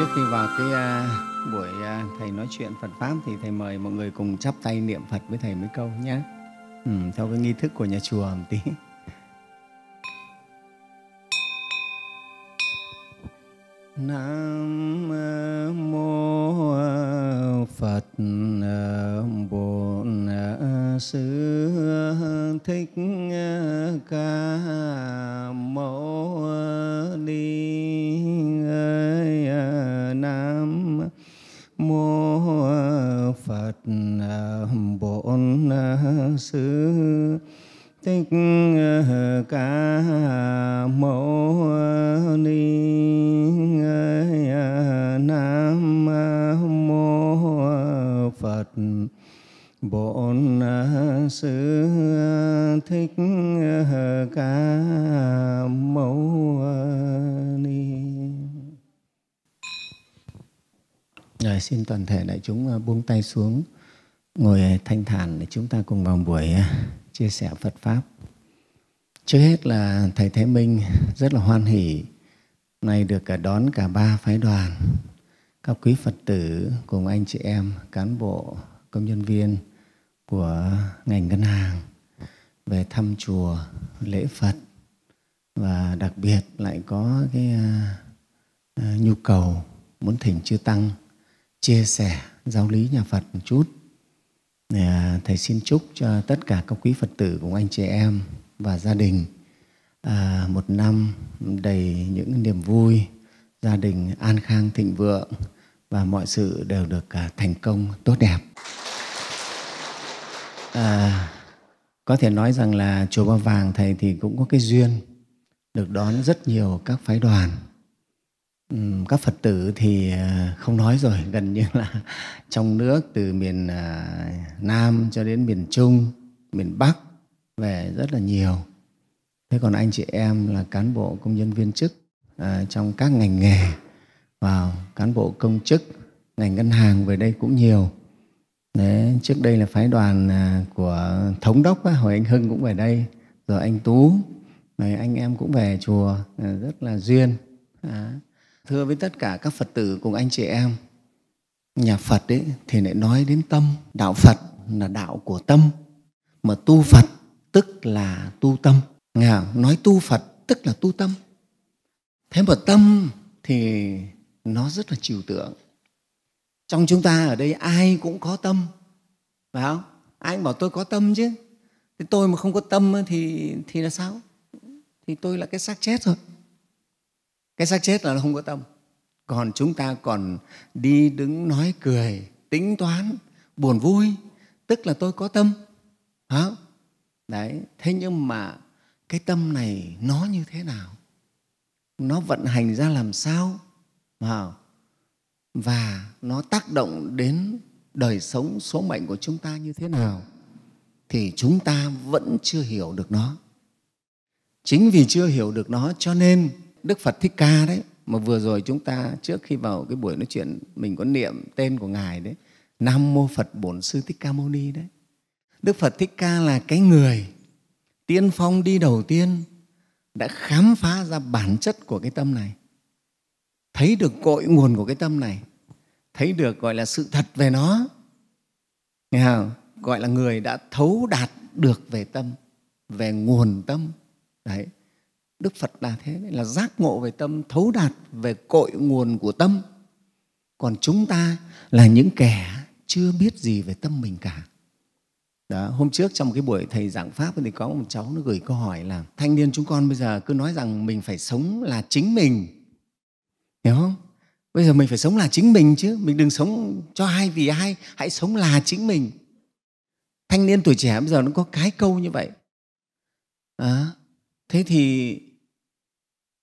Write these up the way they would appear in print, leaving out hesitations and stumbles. Trước khi vào cái buổi Thầy nói chuyện Phật Pháp thì Thầy mời mọi người cùng chắp tay niệm Phật với Thầy mấy câu nhé. Theo cái nghi thức của nhà chùa một tí. Nam mô Phật Bổn Sư Thích Ca Mâu Ni. Nam mô Phật Bổn Sư Thích Ca Mâu Ni. Nam mô Phật Bổn Sư Thích Ca Mâu Ni. Rồi, xin toàn thể đại chúng buông tay xuống, ngồi thanh thản để chúng ta cùng vào buổi chia sẻ Phật Pháp. Trước hết là Thầy Thế Minh rất là hoan hỉ nay được đón cả ba phái đoàn, các quý Phật tử cùng anh chị em, cán bộ, công nhân viên của ngành ngân hàng về thăm chùa, lễ Phật, và đặc biệt lại có cái nhu cầu muốn thỉnh chư Tăng chia sẻ giáo lý nhà Phật một chút. Thầy xin chúc cho tất cả các quý Phật tử cùng anh chị em và gia đình một năm đầy những niềm vui, gia đình an khang thịnh vượng và mọi sự đều được thành công tốt đẹp. Có thể nói rằng là Chùa Ba Vàng Thầy thì cũng có cái duyên được đón rất nhiều các phái đoàn. Các Phật tử thì không nói rồi, gần như là trong nước từ miền Nam cho đến miền Trung, miền Bắc về rất là nhiều. Thế còn anh chị em là cán bộ công nhân viên chức trong các ngành nghề, vào cán bộ công chức, ngành ngân hàng về đây cũng nhiều. Đấy, trước đây là phái đoàn của Thống đốc, hồi anh Hưng cũng về đây, rồi anh Tú, rồi anh em cũng về chùa, rất là duyên. Thưa với tất cả các Phật tử cùng anh chị em, nhà Phật ấy thì lại nói đến tâm. Đạo Phật là đạo của tâm, mà tu Phật tức là tu tâm. Nghe không? Nói tu Phật tức là tu tâm. Thế mà tâm thì nó rất là trừu tượng. Trong chúng ta ở đây ai cũng có tâm, phải không? Ai cũng bảo tôi có tâm chứ. Thế tôi mà không có tâm thì là sao? Thì tôi là cái xác chết rồi. Cái xác chết là nó không có tâm. Còn chúng ta còn đi đứng nói cười, tính toán, buồn vui, tức là tôi có tâm. Hả? Đấy. Thế nhưng mà cái tâm này nó như thế nào? Nó vận hành ra làm sao? Và nó tác động đến đời sống, số mệnh của chúng ta như thế nào? Thì chúng ta vẫn chưa hiểu được nó. Chính vì chưa hiểu được nó cho nên Đức Phật Thích Ca đấy, mà vừa rồi chúng ta trước khi vào cái buổi nói chuyện mình có niệm tên của Ngài đấy, Nam Mô Phật Bổn Sư Thích Ca Mâu Ni đấy. Đức Phật Thích Ca là cái người tiên phong đi đầu tiên đã khám phá ra bản chất của cái tâm này, thấy được cội nguồn của cái tâm này, thấy được gọi là sự thật về nó, nghe không? Gọi là người đã thấu đạt được về tâm, về nguồn tâm. Đấy. Đức Phật là thế, là giác ngộ về tâm, thấu đạt về cội nguồn của tâm. Còn chúng ta là những kẻ chưa biết gì về tâm mình cả. Đó, hôm trước trong cái buổi Thầy giảng Pháp thì có một cháu nó gửi câu hỏi là thanh niên chúng con bây giờ cứ nói rằng mình phải sống là chính mình. Hiểu không? Bây giờ mình phải sống là chính mình chứ. Mình đừng sống cho ai vì ai, hãy sống là chính mình. Thanh niên tuổi trẻ bây giờ nó có cái câu như vậy. Thế thì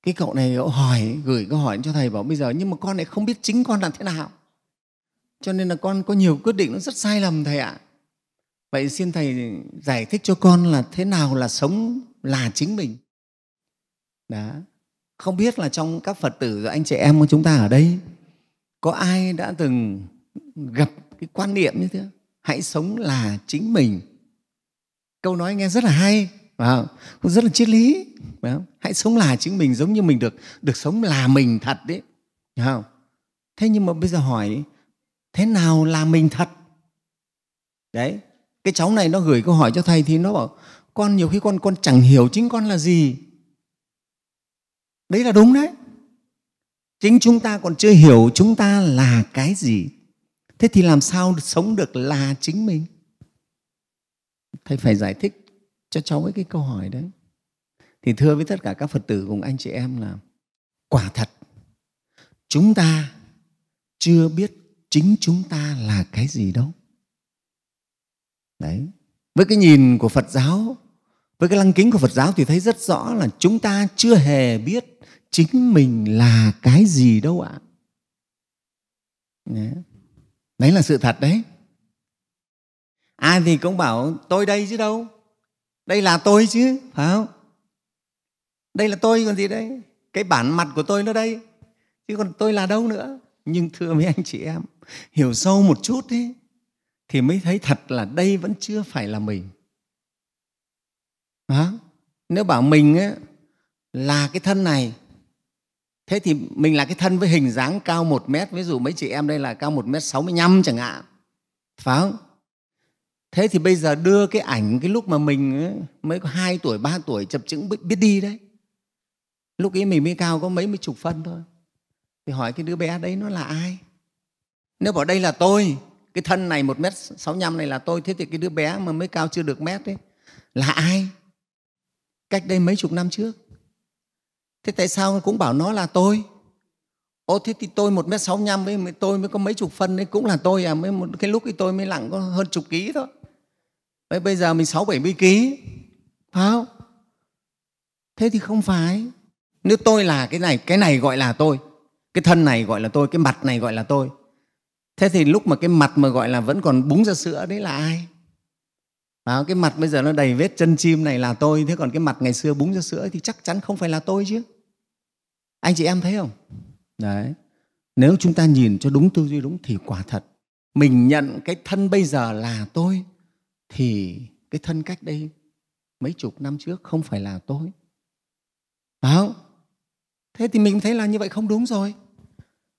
cái cậu này cậu hỏi, gửi câu hỏi cho Thầy bảo bây giờ nhưng mà con lại không biết chính con làm thế nào. Cho nên là con có nhiều quyết định nó rất sai lầm Thầy ạ. Vậy xin Thầy giải thích cho con là thế nào là sống là chính mình. Đó. Không biết là trong các Phật tử và anh chị em của chúng ta ở đây có ai đã từng gặp cái quan niệm như thế? Hãy sống là chính mình. Câu nói nghe rất là hay, cũng rất là triết lý. Hãy sống là chính mình giống như mình được sống là mình thật đấy. Thế nhưng mà bây giờ hỏi thế nào là mình thật? Đấy, cái cháu này nó gửi câu hỏi cho thầy thì nó bảo con nhiều khi con chẳng hiểu chính con là gì. Đấy là đúng đấy. Chính chúng ta còn chưa hiểu chúng ta là cái gì. Thế thì làm sao sống được là chính mình? Thầy phải giải thích cho cháu ấy cái câu hỏi đấy. Thì thưa với tất cả các Phật tử cùng anh chị em là quả thật chúng ta chưa biết chính chúng ta là cái gì đâu. Đấy. Với cái nhìn của Phật giáo, với cái lăng kính của Phật giáo thì thấy rất rõ là chúng ta chưa hề biết chính mình là cái gì đâu ạ. Đấy là sự thật đấy. Ai thì cũng bảo tôi đây chứ đâu, đây là tôi chứ, phải không? Đây là tôi còn gì đấy, cái bản mặt của tôi nó đây, chứ còn tôi là đâu nữa. Nhưng thưa mấy anh chị em, hiểu sâu một chút ấy, thì mới thấy thật là đây vẫn chưa phải là mình. Hả? Nếu bảo mình ấy, là cái thân này, thế thì mình là cái thân với hình dáng cao 1 mét. Ví dụ mấy chị em đây là cao 1m65 chẳng hạn, phải không? Thế thì bây giờ đưa cái ảnh cái lúc mà mình ấy, mới có 2 tuổi, 3 tuổi, chập chững biết đi đấy. Lúc ấy mình mới cao có mấy chục phân thôi. Thì hỏi cái đứa bé đấy nó là ai? Nếu bảo đây là tôi, cái thân này 1m65 này là tôi, thế thì cái đứa bé mà mới cao chưa được mét đấy là ai? Cách đây mấy chục năm trước. Thế tại sao cũng bảo nó là tôi? Ô thế thì tôi 1m65 với tôi mới có mấy chục phân đấy cũng là tôi à? Mới một cái lúc thì tôi mới nặng có hơn chục ký thôi. Bây giờ mình 60-70 ký, phải không? Thế thì không phải. Nếu tôi là cái này gọi là tôi, cái thân này gọi là tôi, cái mặt này gọi là tôi. Thế thì lúc mà cái mặt mà gọi là vẫn còn búng ra sữa đấy là ai? Và cái mặt bây giờ nó đầy vết chân chim này là tôi, thế còn cái mặt ngày xưa búng ra sữa thì chắc chắn không phải là tôi chứ. Anh chị em thấy không? Đấy. Nếu chúng ta nhìn cho đúng tư duy đúng thì quả thật mình nhận cái thân bây giờ là tôi, thì cái thân cách đây mấy chục năm trước không phải là tôi. Phải không? Thế thì mình thấy là như vậy không đúng rồi.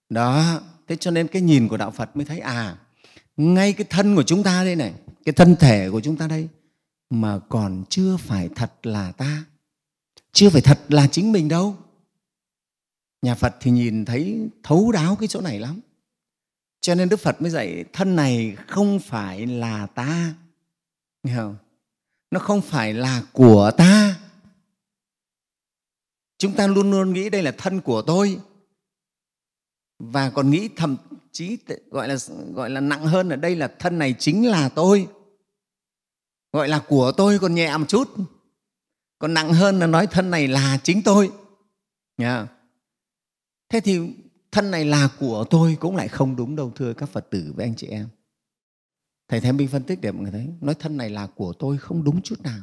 Đó. Thế cho nên cái nhìn của Đạo Phật mới thấy ngay cái thân của chúng ta đây này, cái thân thể của chúng ta đây mà còn chưa phải thật là ta, chưa phải thật là chính mình đâu. Nhà Phật thì nhìn thấy thấu đáo cái chỗ này lắm. Cho nên Đức Phật mới dạy thân này không phải là ta, nghe không? Nó không phải là của ta. Chúng ta luôn luôn nghĩ đây là thân của tôi, và còn nghĩ thậm chí gọi là nặng hơn ở đây là thân này chính là tôi, gọi là của tôi còn nhẹ một chút, còn nặng hơn là nói thân này là chính tôi. Thế thì thân này là của tôi cũng lại không đúng đâu, thưa các Phật tử với anh chị em. Thầy Thế Minh phân tích để mọi người thấy, nói thân này là của tôi không đúng chút nào.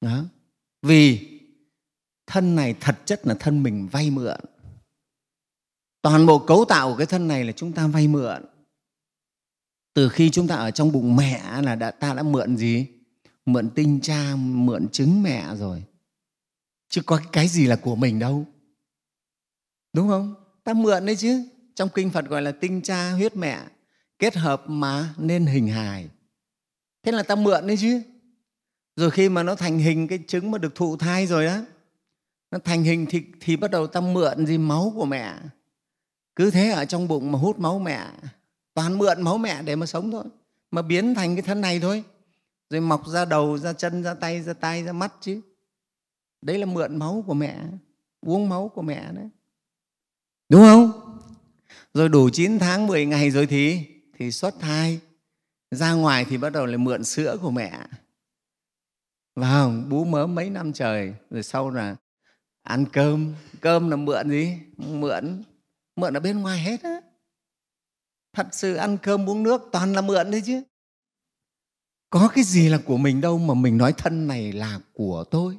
Đó. Vì thân này thật chất là thân mình vay mượn. Toàn bộ cấu tạo của cái thân này là chúng ta vay mượn. Từ khi chúng ta ở trong bụng mẹ là ta đã mượn gì? Mượn tinh cha, mượn trứng mẹ rồi. Chứ có cái gì là của mình đâu. Đúng không? Ta mượn đấy chứ. Trong kinh Phật gọi là tinh cha huyết mẹ kết hợp mà nên hình hài. Thế là ta mượn đấy chứ. Rồi khi mà nó thành hình cái trứng mà được thụ thai rồi đó, nó thành hình thì bắt đầu ta mượn gì? Máu của mẹ. Cứ thế ở trong bụng mà hút máu mẹ, toàn mượn máu mẹ để mà sống thôi, mà biến thành cái thân này thôi. Rồi mọc ra đầu, ra chân, ra tay, ra mắt chứ. Đấy là mượn máu của mẹ, uống máu của mẹ đấy. Đúng không? Rồi đủ 9 tháng, 10 ngày rồi thì xuất thai. Ra ngoài thì bắt đầu lại mượn sữa của mẹ. Vào bú mớm mấy năm trời, rồi sau là ăn cơm. Cơm là mượn gì? Mượn ở bên ngoài hết á. Thật sự ăn cơm uống nước toàn là mượn đấy chứ. Có cái gì là của mình đâu mà mình nói thân này là của tôi.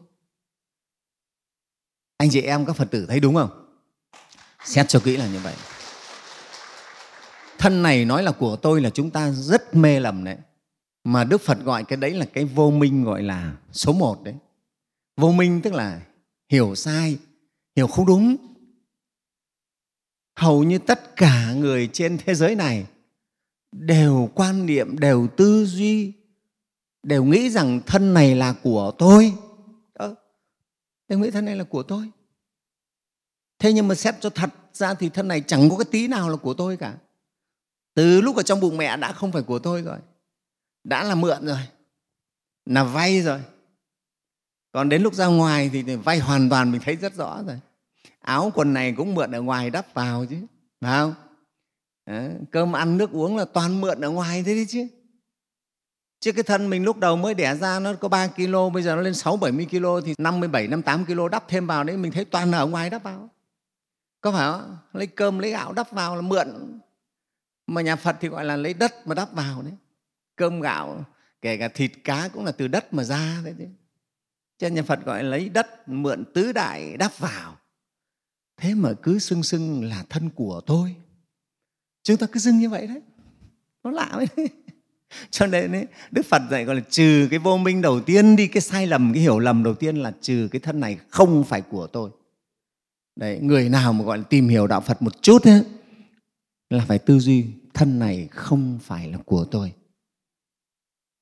Anh chị em các Phật tử thấy đúng không? Xét cho kỹ là như vậy. Thân này nói là của tôi là chúng ta rất mê lầm đấy. Mà Đức Phật gọi cái đấy là cái vô minh, gọi là số 1 đấy. Vô minh tức là hiểu sai, hiểu không đúng. hầu như tất cả người trên thế giới này đều quan niệm, đều tư duy, đều nghĩ rằng thân này là của tôi. Đều nghĩ thân này là của tôi. Thế nhưng mà xét cho thật ra thì thân này chẳng có cái tí nào là của tôi cả. Từ lúc ở trong bụng mẹ đã không phải của tôi rồi, đã là mượn rồi, là vay rồi. Còn đến lúc ra ngoài thì vay hoàn toàn mình thấy rất rõ rồi. Áo quần này cũng mượn ở ngoài đắp vào chứ, phải không? Đấy, cơm ăn nước uống là toàn mượn ở ngoài thế đấy chứ. Chứ cái thân mình lúc đầu mới đẻ ra nó có 3 kg, bây giờ nó lên 60-70 kg thì 57-58 kg đắp thêm vào đấy, mình thấy toàn là ở ngoài đắp vào. Có phải không? Lấy cơm lấy gạo đắp vào là mượn. Mà nhà Phật thì gọi là lấy đất mà đắp vào đấy. Cơm gạo kể cả thịt cá cũng là từ đất mà ra đấy. Cho nên nhà Phật gọi lấy đất mượn tứ đại đắp vào. Thế mà cứ xưng xưng là thân của tôi. Chúng ta cứ dưng như vậy đấy. Nó lạ đấy. Cho nên ấy, Đức Phật dạy gọi là trừ cái vô minh đầu tiên đi, cái sai lầm, cái hiểu lầm đầu tiên là trừ cái thân này không phải của tôi. Đấy, người nào mà gọi là tìm hiểu đạo Phật một chút ấy, là phải tư duy thân này không phải là của tôi.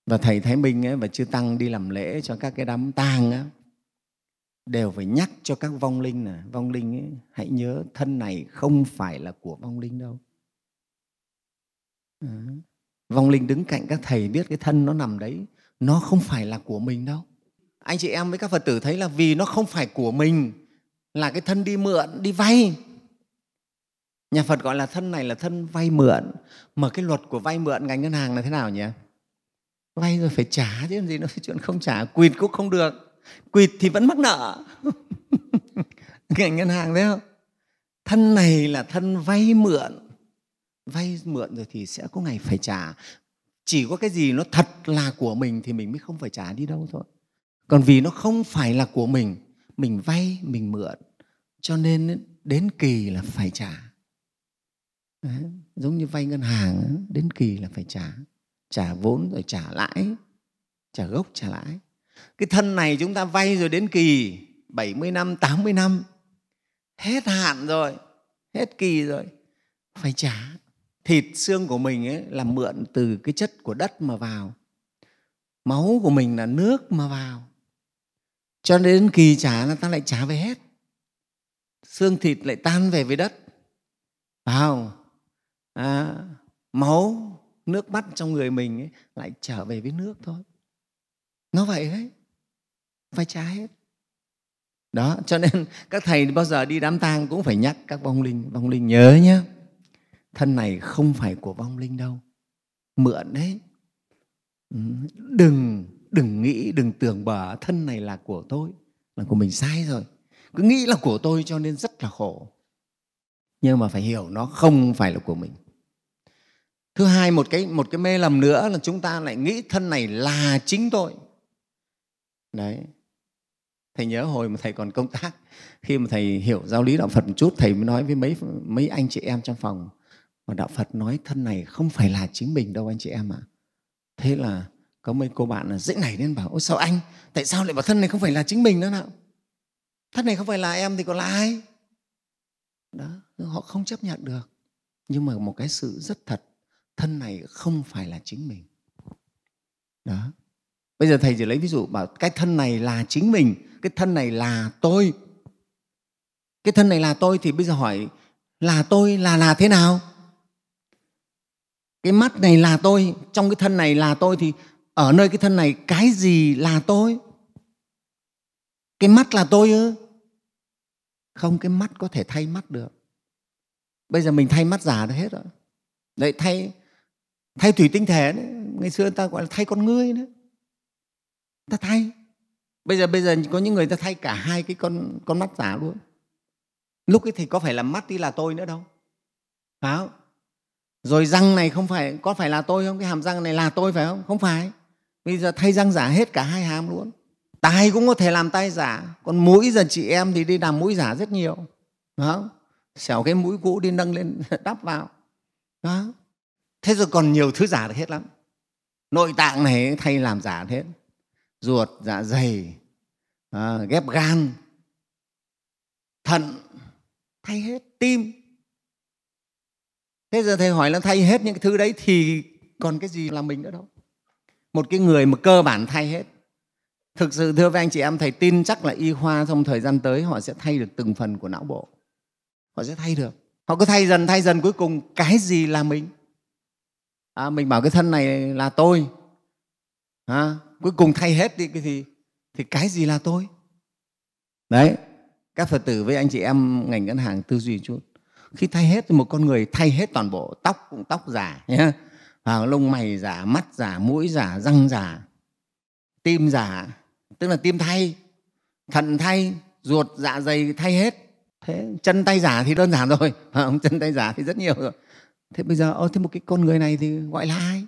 Và Thầy Thế Minh ấy, và Chư Tăng đi làm lễ cho các cái đám tang ấy, đều phải nhắc cho các vong linh này, vong linh ấy, hãy nhớ thân này không phải là của vong linh đâu. Vong linh đứng cạnh các thầy biết cái thân nó nằm đấy, nó không phải là của mình đâu. Anh chị em với các Phật tử thấy là vì nó không phải của mình, là cái thân đi mượn, đi vay. Nhà Phật gọi là thân này là thân vay mượn. Mà cái luật của vay mượn ngành ngân hàng là thế nào nhỉ? Vay rồi phải trả chứ làm gì nữa, chuyện không trả quỵt cũng không được, quỵt thì vẫn mắc nợ. Ngành ngân hàng đấy không? Thân này là thân vay mượn, vay mượn rồi thì sẽ có ngày phải trả. Chỉ có cái gì nó thật là của mình thì mình mới không phải trả đi đâu thôi. Còn vì nó không phải là của mình vay, mình mượn, cho nên đến kỳ là phải trả. Đấy, giống như vay ngân hàng, đến kỳ là phải trả. Trả vốn rồi trả lãi, trả gốc trả lãi. Cái thân này chúng ta vay rồi đến kỳ 70 năm, 80 năm, hết hạn rồi, hết kỳ rồi, phải trả. Thịt xương của mình ấy là mượn từ cái chất của đất mà vào. Máu của mình là nước mà vào. Cho đến kỳ trả là ta lại trả về hết. Xương thịt lại tan về với đất. Phải không? Máu, nước mắt trong người mình ấy, lại trở về với nước thôi. Nó vậy đấy. Phải trả hết. Đó, cho nên các thầy bao giờ đi đám tang cũng phải nhắc các vong linh nhớ nhé. Thân này không phải của vong linh đâu, mượn đấy. Đừng nghĩ, đừng tưởng bở thân này là của tôi, là của mình sai rồi. Cứ nghĩ là của tôi cho nên rất là khổ. Nhưng mà phải hiểu nó không phải là của mình. Thứ hai, một cái mê lầm nữa là chúng ta lại nghĩ thân này là chính tôi. Đấy. Thầy nhớ hồi mà thầy còn công tác, khi mà thầy hiểu giáo lý đạo Phật một chút, thầy mới nói với mấy anh chị em trong phòng, mà đạo Phật nói thân này không phải là chính mình đâu anh chị em ạ. Thế là có mấy cô bạn là dễ nảy lên bảo: ôi sao anh, tại sao lại bảo thân này không phải là chính mình nữa nào? Thân này không phải là em thì còn là ai? Đó, họ không chấp nhận được. Nhưng mà một cái sự rất thật, thân này không phải là chính mình. Đó. Bây giờ thầy chỉ lấy ví dụ bảo cái thân này là chính mình, cái thân này là tôi. Cái thân này là tôi thì bây giờ hỏi là tôi là thế nào? Cái mắt này là tôi, trong cái thân này là tôi thì ở nơi cái thân này cái gì là tôi? Cái mắt là tôi ư? Không, cái mắt có thể thay mắt được. Bây giờ mình thay mắt giả đã hết rồi. Đấy, thay thủy tinh thể đấy. Ngày xưa ta gọi là thay con ngươi đấy. Ta thay. Bây giờ có những người ta thay cả hai cái con mắt giả luôn. Lúc ấy thì có phải là mắt đi là tôi nữa đâu. Phải không? Rồi răng này không phải, có phải là tôi không? Cái hàm răng này là tôi phải không? Không phải. Bây giờ thay răng giả hết cả hai hàm luôn. Tai cũng có thể làm tai giả. Còn mũi giờ chị em thì đi làm mũi giả rất nhiều. Phải không? Xẻo cái mũi cũ đi nâng lên đắp vào. Đó. Thế rồi còn nhiều thứ giả hết lắm. Nội tạng này thay làm giả hết. Ruột, dạ dày, ghép gan, thận, thay hết. Tim Thế giờ thầy hỏi là thay hết những cái thứ đấy thì còn cái gì là mình nữa đâu. Một cái người mà cơ bản thay hết. Thực sự thưa với anh chị em, thầy tin chắc là y khoa trong thời gian tới họ sẽ thay được từng phần của não bộ. Họ sẽ thay được. Họ cứ thay dần cuối cùng cái gì là mình. Mình bảo cái thân này là tôi. Cuối cùng thay hết đi thì cái gì là tôi. Đấy, các Phật tử với anh chị em ngành ngân hàng tư duy chút. Khi thay hết thì một con người thay hết toàn bộ, tóc cũng tóc giả nhé. Lông mày giả, mắt giả, mũi giả, răng giả, tim giả, tức là tim thay, thận thay, ruột dạ dày thay hết. Thế chân tay giả thì đơn giản rồi, chân tay giả thì rất nhiều rồi. Thế bây giờ thế một cái con người này thì gọi là ai?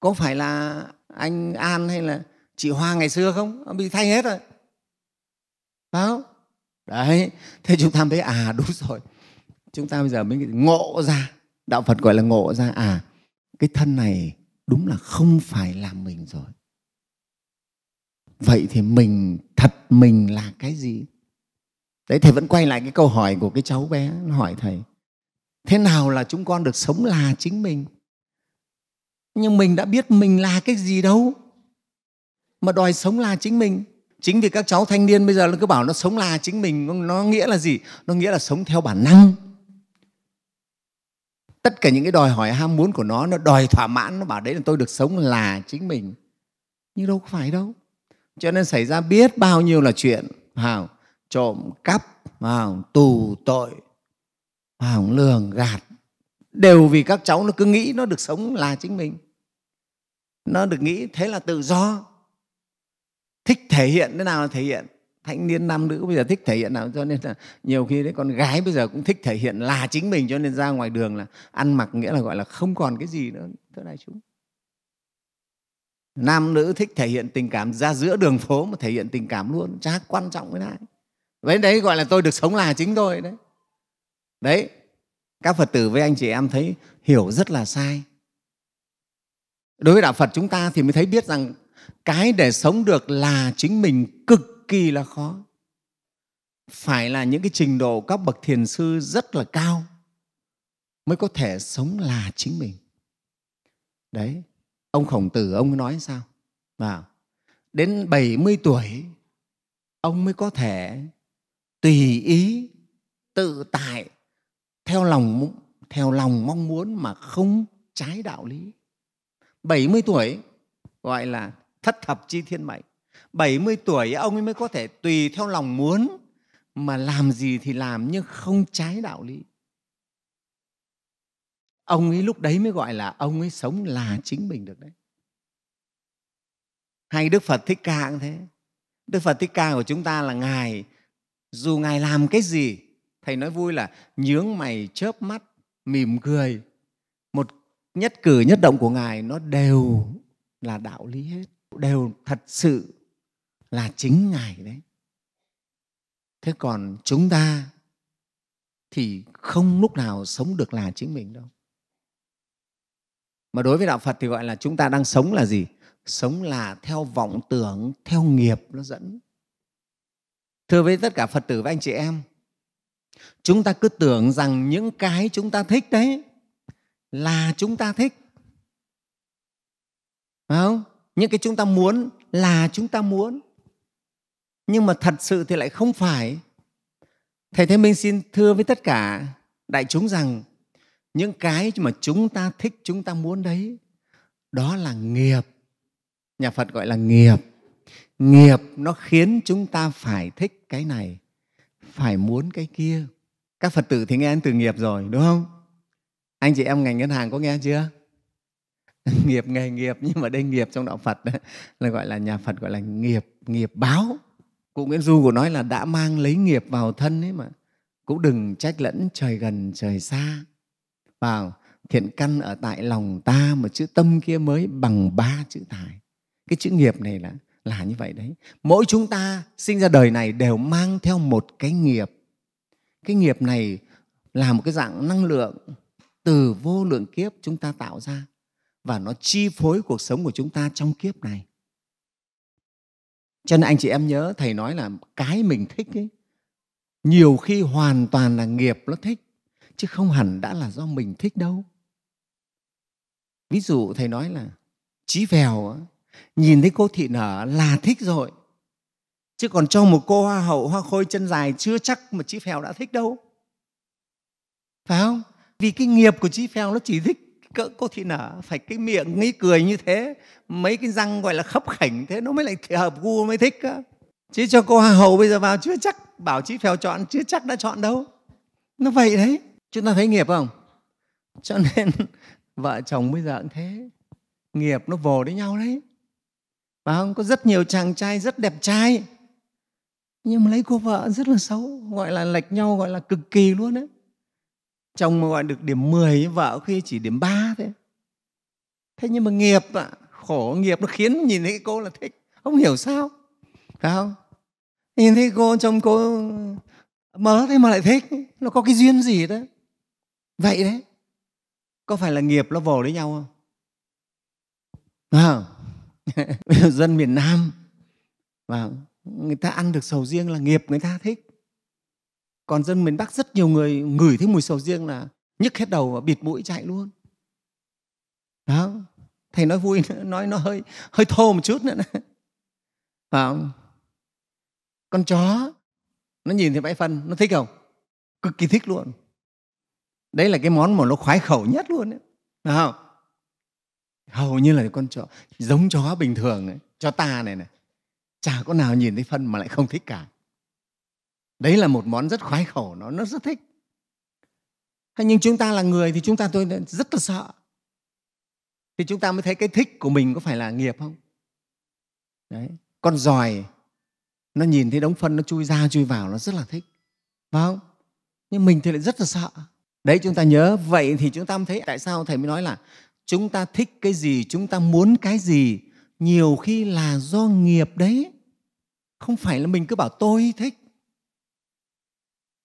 Có phải là anh An hay là chị Hoa ngày xưa không? Bị thay hết rồi. Phải không? Đấy, thế chúng ta thấy đúng rồi. Chúng ta bây giờ mới ngộ ra, đạo Phật gọi là ngộ ra cái thân này đúng là không phải là mình rồi. Vậy thì mình, thật mình là cái gì? Đấy, thầy vẫn quay lại cái câu hỏi của cái cháu bé, nó hỏi thầy thế nào là chúng con được sống là chính mình? Nhưng mình đã biết mình là cái gì đâu mà đòi sống là chính mình. Chính vì các cháu thanh niên bây giờ nó cứ bảo nó sống là chính mình, nó nghĩa là gì? Nó nghĩa là sống theo bản năng. Tất cả những cái đòi hỏi ham muốn của nó đòi thỏa mãn, nó bảo đấy là tôi được sống là chính mình. Nhưng đâu có phải đâu. Cho nên xảy ra biết bao nhiêu là chuyện, trộm cắp, tù tội, lường gạt, đều vì các cháu nó cứ nghĩ nó được sống là chính mình. Nó được nghĩ thế là tự do. Thích thể hiện thế nào là thể hiện. Thanh niên nam nữ bây giờ thích thể hiện nào, cho nên là nhiều khi đấy con gái bây giờ cũng thích thể hiện là chính mình, cho nên ra ngoài đường là ăn mặc nghĩa là gọi là không còn cái gì nữa. Thưa đại chúng, nam nữ thích thể hiện tình cảm, ra giữa đường phố mà thể hiện tình cảm luôn, chả quan trọng cái này. Với đấy gọi là tôi được sống là chính tôi đấy. Đấy, các Phật tử với anh chị em thấy hiểu rất là sai. Đối với đạo Phật chúng ta thì mới thấy biết rằng cái để sống được là chính mình cực kỳ là khó. Phải là những cái trình độ các bậc thiền sư rất là cao mới có thể sống là chính mình. Đấy, ông Khổng Tử ông nói sao? Đến 70 tuổi ông mới có thể tùy ý, tự tại, theo lòng mong muốn mà không trái đạo lý. 70 tuổi gọi là thất thập chi thiên mệnh. 70 tuổi ông ấy mới có thể tùy theo lòng muốn mà làm gì thì làm nhưng không trái đạo lý. Ông ấy lúc đấy mới gọi là ông ấy sống là chính mình được đấy. Hay Đức Phật Thích Ca cũng thế. Đức Phật Thích Ca của chúng ta là Ngài, dù Ngài làm cái gì, thầy nói vui là nhướng mày, chớp mắt, mỉm cười, một nhất cử nhất động của Ngài nó đều là đạo lý hết, đều thật sự là chính Ngài đấy. Thế còn chúng ta thì không lúc nào sống được là chính mình đâu. Mà đối với đạo Phật thì gọi là chúng ta đang sống là gì? Sống là theo vọng tưởng, theo nghiệp nó dẫn. Thưa với tất cả Phật tử và anh chị em, chúng ta cứ tưởng rằng những cái chúng ta thích đấy là chúng ta thích. Phải không? Những cái chúng ta muốn là chúng ta muốn. Nhưng mà thật sự thì lại không phải. Thầy Thế Minh xin thưa với tất cả đại chúng rằng những cái mà chúng ta thích, chúng ta muốn đấy, đó là nghiệp. Nhà Phật gọi là nghiệp. Nghiệp nó khiến chúng ta phải thích cái này, phải muốn cái kia. Các Phật tử thì nghe đến từ nghiệp rồi, đúng không? Anh chị em ngành ngân hàng có nghe chưa? Nghiệp, nghề nghiệp, nhưng mà đây nghiệp trong đạo Phật đấy, là gọi là nhà Phật gọi là nghiệp, nghiệp báo. Cụ Nguyễn Du của nói là đã mang lấy nghiệp vào thân ấy mà cũng đừng trách lẫn trời gần trời xa. Vào thiện căn ở tại lòng ta mà chữ tâm kia mới bằng ba chữ tài. Cái chữ nghiệp này là như vậy đấy. Mỗi chúng ta sinh ra đời này đều mang theo một cái nghiệp. Cái nghiệp này là một cái dạng năng lượng từ vô lượng kiếp chúng ta tạo ra, và nó chi phối cuộc sống của chúng ta trong kiếp này. Cho nên anh chị em nhớ, thầy nói là cái mình thích ấy, nhiều khi hoàn toàn là nghiệp nó thích. chứ không hẳn đã là do mình thích đâu. Ví dụ thầy nói là Chí Phèo nhìn thấy cô Thị Nở là thích rồi, chứ còn cho một cô hoa hậu hoa khôi chân dài chưa chắc mà Chí Phèo đã thích đâu, phải không? Vì cái nghiệp của Chí Phèo nó chỉ thích cỡ cô Thị Nở, phải cái miệng ngây cười như thế, mấy cái răng gọi là khấp khảnh thế nó mới lại hợp gu mới thích đó. Chứ cho cô hoa hậu bây giờ vào chưa chắc, bảo Chí Phèo chọn chưa chắc đã chọn đâu. Nó vậy đấy, chúng ta thấy nghiệp không? Cho nên vợ chồng bây giờ cũng thế, nghiệp nó vồ đến nhau đấy, phải không? Có rất nhiều chàng trai rất đẹp trai nhưng mà lấy cô vợ rất là xấu, gọi là lệch nhau, gọi là cực kỳ luôn đấy. Chồng mà gọi được điểm 10, vợ khi chỉ điểm 3 thế. Thế nhưng mà nghiệp ạ, khổ nghiệp nó khiến nhìn thấy cô là thích, không hiểu sao, phải không? Nhìn thấy cô, chồng cô mớ thế mà lại thích, nó có cái duyên gì đó. Vậy đấy, có phải là nghiệp nó vồ đến nhau không? À, dân miền Nam và người ta ăn được sầu riêng là nghiệp người ta thích. Còn dân miền Bắc rất nhiều người ngửi thấy mùi sầu riêng là nhức hết đầu và bịt mũi chạy luôn. Đó, thầy nói vui, nói nó hơi thô một chút nữa. Và con chó nó nhìn thấy bãi phân, nó thích không? Cực kỳ thích luôn. Đấy là cái món mà nó khoái khẩu nhất luôn đấy. Đúng không? Hầu như là con chó, giống chó bình thường này, chó ta này, chả có nào nhìn thấy phân mà lại không thích cả. Đấy là một món rất khoái khẩu, nó rất thích. Thế nhưng chúng ta là người thì chúng ta rất là sợ. Thì chúng ta mới thấy cái thích của mình có phải là nghiệp không? Đấy. Con giòi, nó nhìn thấy đống phân nó chui ra chui vào, nó rất là thích, phải không? Nhưng mình thì lại rất là sợ. Đấy, chúng ta nhớ. Vậy thì chúng ta mới thấy tại sao thầy mới nói là chúng ta thích cái gì, chúng ta muốn cái gì nhiều khi là do nghiệp đấy. Không phải là mình cứ bảo tôi thích.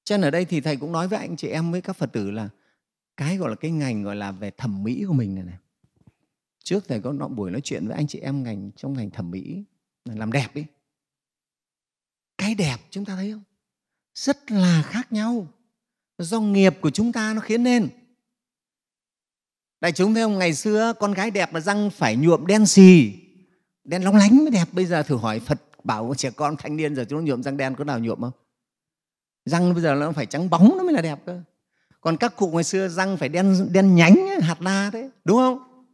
Cho nên ở đây thì thầy cũng nói với anh chị em, với các Phật tử là cái gọi là cái ngành gọi là về thẩm mỹ của mình này. Trước thầy có buổi nói chuyện với anh chị em trong ngành thẩm mỹ, làm đẹp ấy. Cái đẹp chúng ta thấy không? Rất là khác nhau. Do nghiệp của chúng ta nó khiến nên. Đại chúng thấy không? Ngày xưa con gái đẹp là răng phải nhuộm đen xì, đen lóng lánh mới đẹp. Bây giờ thử hỏi Phật bảo trẻ con thanh niên giờ chúng nó nhuộm răng đen, có nào nhuộm không? Răng bây giờ nó phải trắng bóng nó mới là đẹp cơ. Còn các cụ ngày xưa răng phải đen nhánh ấy, hạt la đấy, đúng không?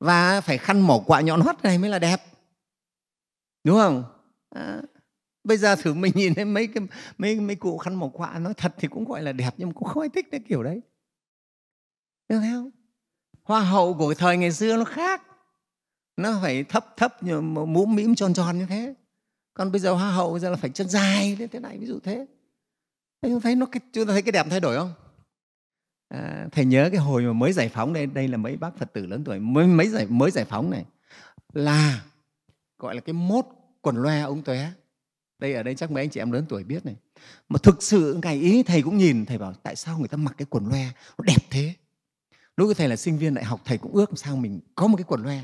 Và phải khăn mỏ quạ nhọn hoắt này mới là đẹp, đúng không? À, bây giờ thử mình nhìn thấy mấy cụ khăn mỏ quạ, nói thật thì cũng gọi là đẹp nhưng mà cũng không ai thích cái kiểu đấy, được không? Hoa hậu của thời ngày xưa nó khác, nó phải thấp thấp mũ mĩm tròn tròn như thế. Còn bây giờ hoa hậu bây giờ là phải chân dài thế này, ví dụ thế. Chúng ta thấy cái đẹp thay đổi không? À, thầy nhớ cái hồi mà mới giải phóng đây là mấy bác Phật tử lớn tuổi mới giải phóng này, là gọi là cái mốt quần loe ống tóe. Đây ở đây chắc mấy anh chị em lớn tuổi biết này. Mà thực sự ngày ý thầy cũng nhìn, thầy bảo tại sao người ta mặc cái quần loe nó đẹp thế. Đối với thầy là sinh viên đại học, thầy cũng ước làm sao mình có một cái quần loe.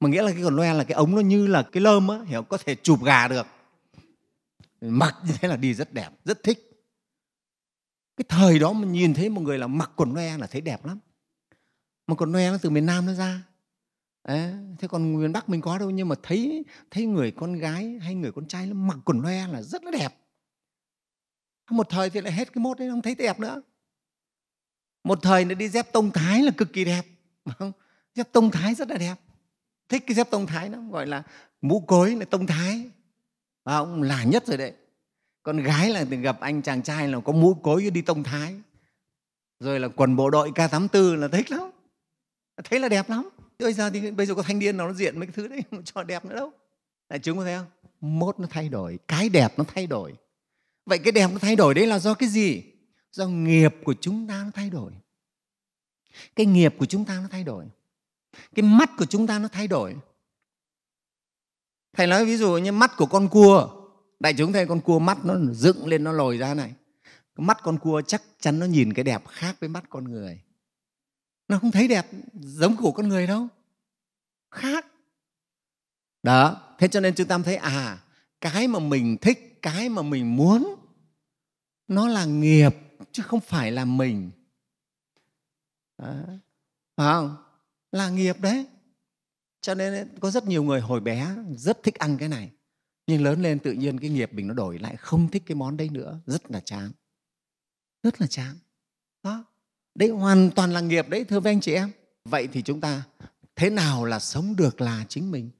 Mà nghĩa là cái quần loe là cái ống nó như là cái lơm á, hiểu, có thể chụp gà được. Mặc như thế là đi rất đẹp, rất thích. Cái thời đó mà nhìn thấy một người là mặc quần loe là thấy đẹp lắm. Mà quần loe nó từ miền Nam nó ra. Đấy, thế còn miền Bắc mình có đâu, nhưng mà thấy người con gái hay người con trai nó mặc quần loe là rất là đẹp. Một thời thì lại hết cái mốt đấy, không thấy đẹp nữa. Một thời nó đi dép tông Thái là cực kỳ đẹp. Dép tông Thái rất là đẹp. Thích cái dép tông Thái, nó gọi là mũ cối là tông Thái. Ông là nhất rồi đấy. Con gái là gặp anh chàng trai là có mũ cối đi tông Thái. Rồi là quần bộ đội K84 là thích lắm. Thấy là đẹp lắm. Bây giờ có thanh niên nào nó diện mấy cái thứ đấy mà cho đẹp nữa đâu. Đại chúng có thấy không? Mốt nó thay đổi, cái đẹp nó thay đổi. Vậy cái đẹp nó thay đổi đấy là do cái gì? Do nghiệp của chúng ta nó thay đổi. Cái nghiệp của chúng ta nó thay đổi. Cái mắt của chúng ta nó thay đổi. Thầy nói ví dụ như mắt của con cua. Đại chúng thấy con cua mắt nó dựng lên, nó lồi ra này. Mắt con cua chắc chắn nó nhìn cái đẹp khác với mắt con người. Nó không thấy đẹp giống của con người đâu. Khác. Đó. Thế cho nên chúng ta thấy à, cái mà mình thích, cái mà mình muốn nó là nghiệp chứ không phải là mình. Phải không? Là nghiệp đấy. Cho nên có rất nhiều người hồi bé rất thích ăn cái này, nhưng lớn lên tự nhiên cái nghiệp mình nó đổi lại không thích cái món đấy nữa, rất là chán. Rất là chán. Đó. Đấy hoàn toàn là nghiệp đấy, thưa với anh chị em. Vậy thì chúng ta thế nào là sống được là chính mình?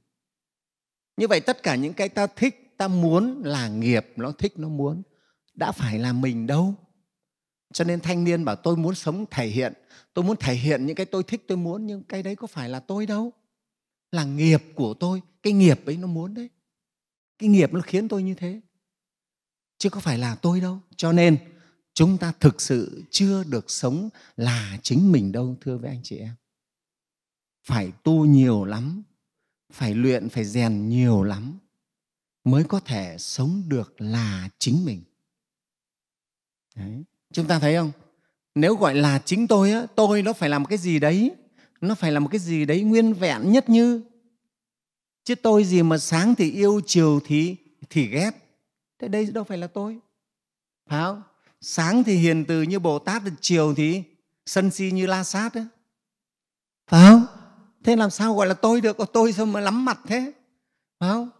Như vậy tất cả những cái ta thích, ta muốn là nghiệp, nó thích, nó muốn, đã phải là mình đâu. Cho nên thanh niên bảo tôi muốn sống thể hiện, tôi muốn thể hiện những cái tôi thích, tôi muốn, nhưng cái đấy có phải là tôi đâu. Là nghiệp của tôi, cái nghiệp ấy nó muốn đấy. Cái nghiệp nó khiến tôi như thế, chứ có phải là tôi đâu. Cho nên chúng ta thực sự chưa được sống là chính mình đâu, thưa với anh chị em. Phải tu nhiều lắm, phải luyện, phải rèn nhiều lắm mới có thể sống được là chính mình. Đấy. Chúng ta thấy không? Nếu gọi là chính tôi á, tôi nó phải là một cái gì đấy, nó phải là một cái gì đấy nguyên vẹn nhất như. Chứ tôi gì mà sáng thì yêu, chiều thì ghét. Thế đây đâu phải là tôi. Phải không? Sáng thì hiền từ như Bồ Tát, chiều thì sân si như La Sát á. Phải không? Thế làm sao gọi là tôi được? Có tôi sao mà lắm mặt thế? Phải không?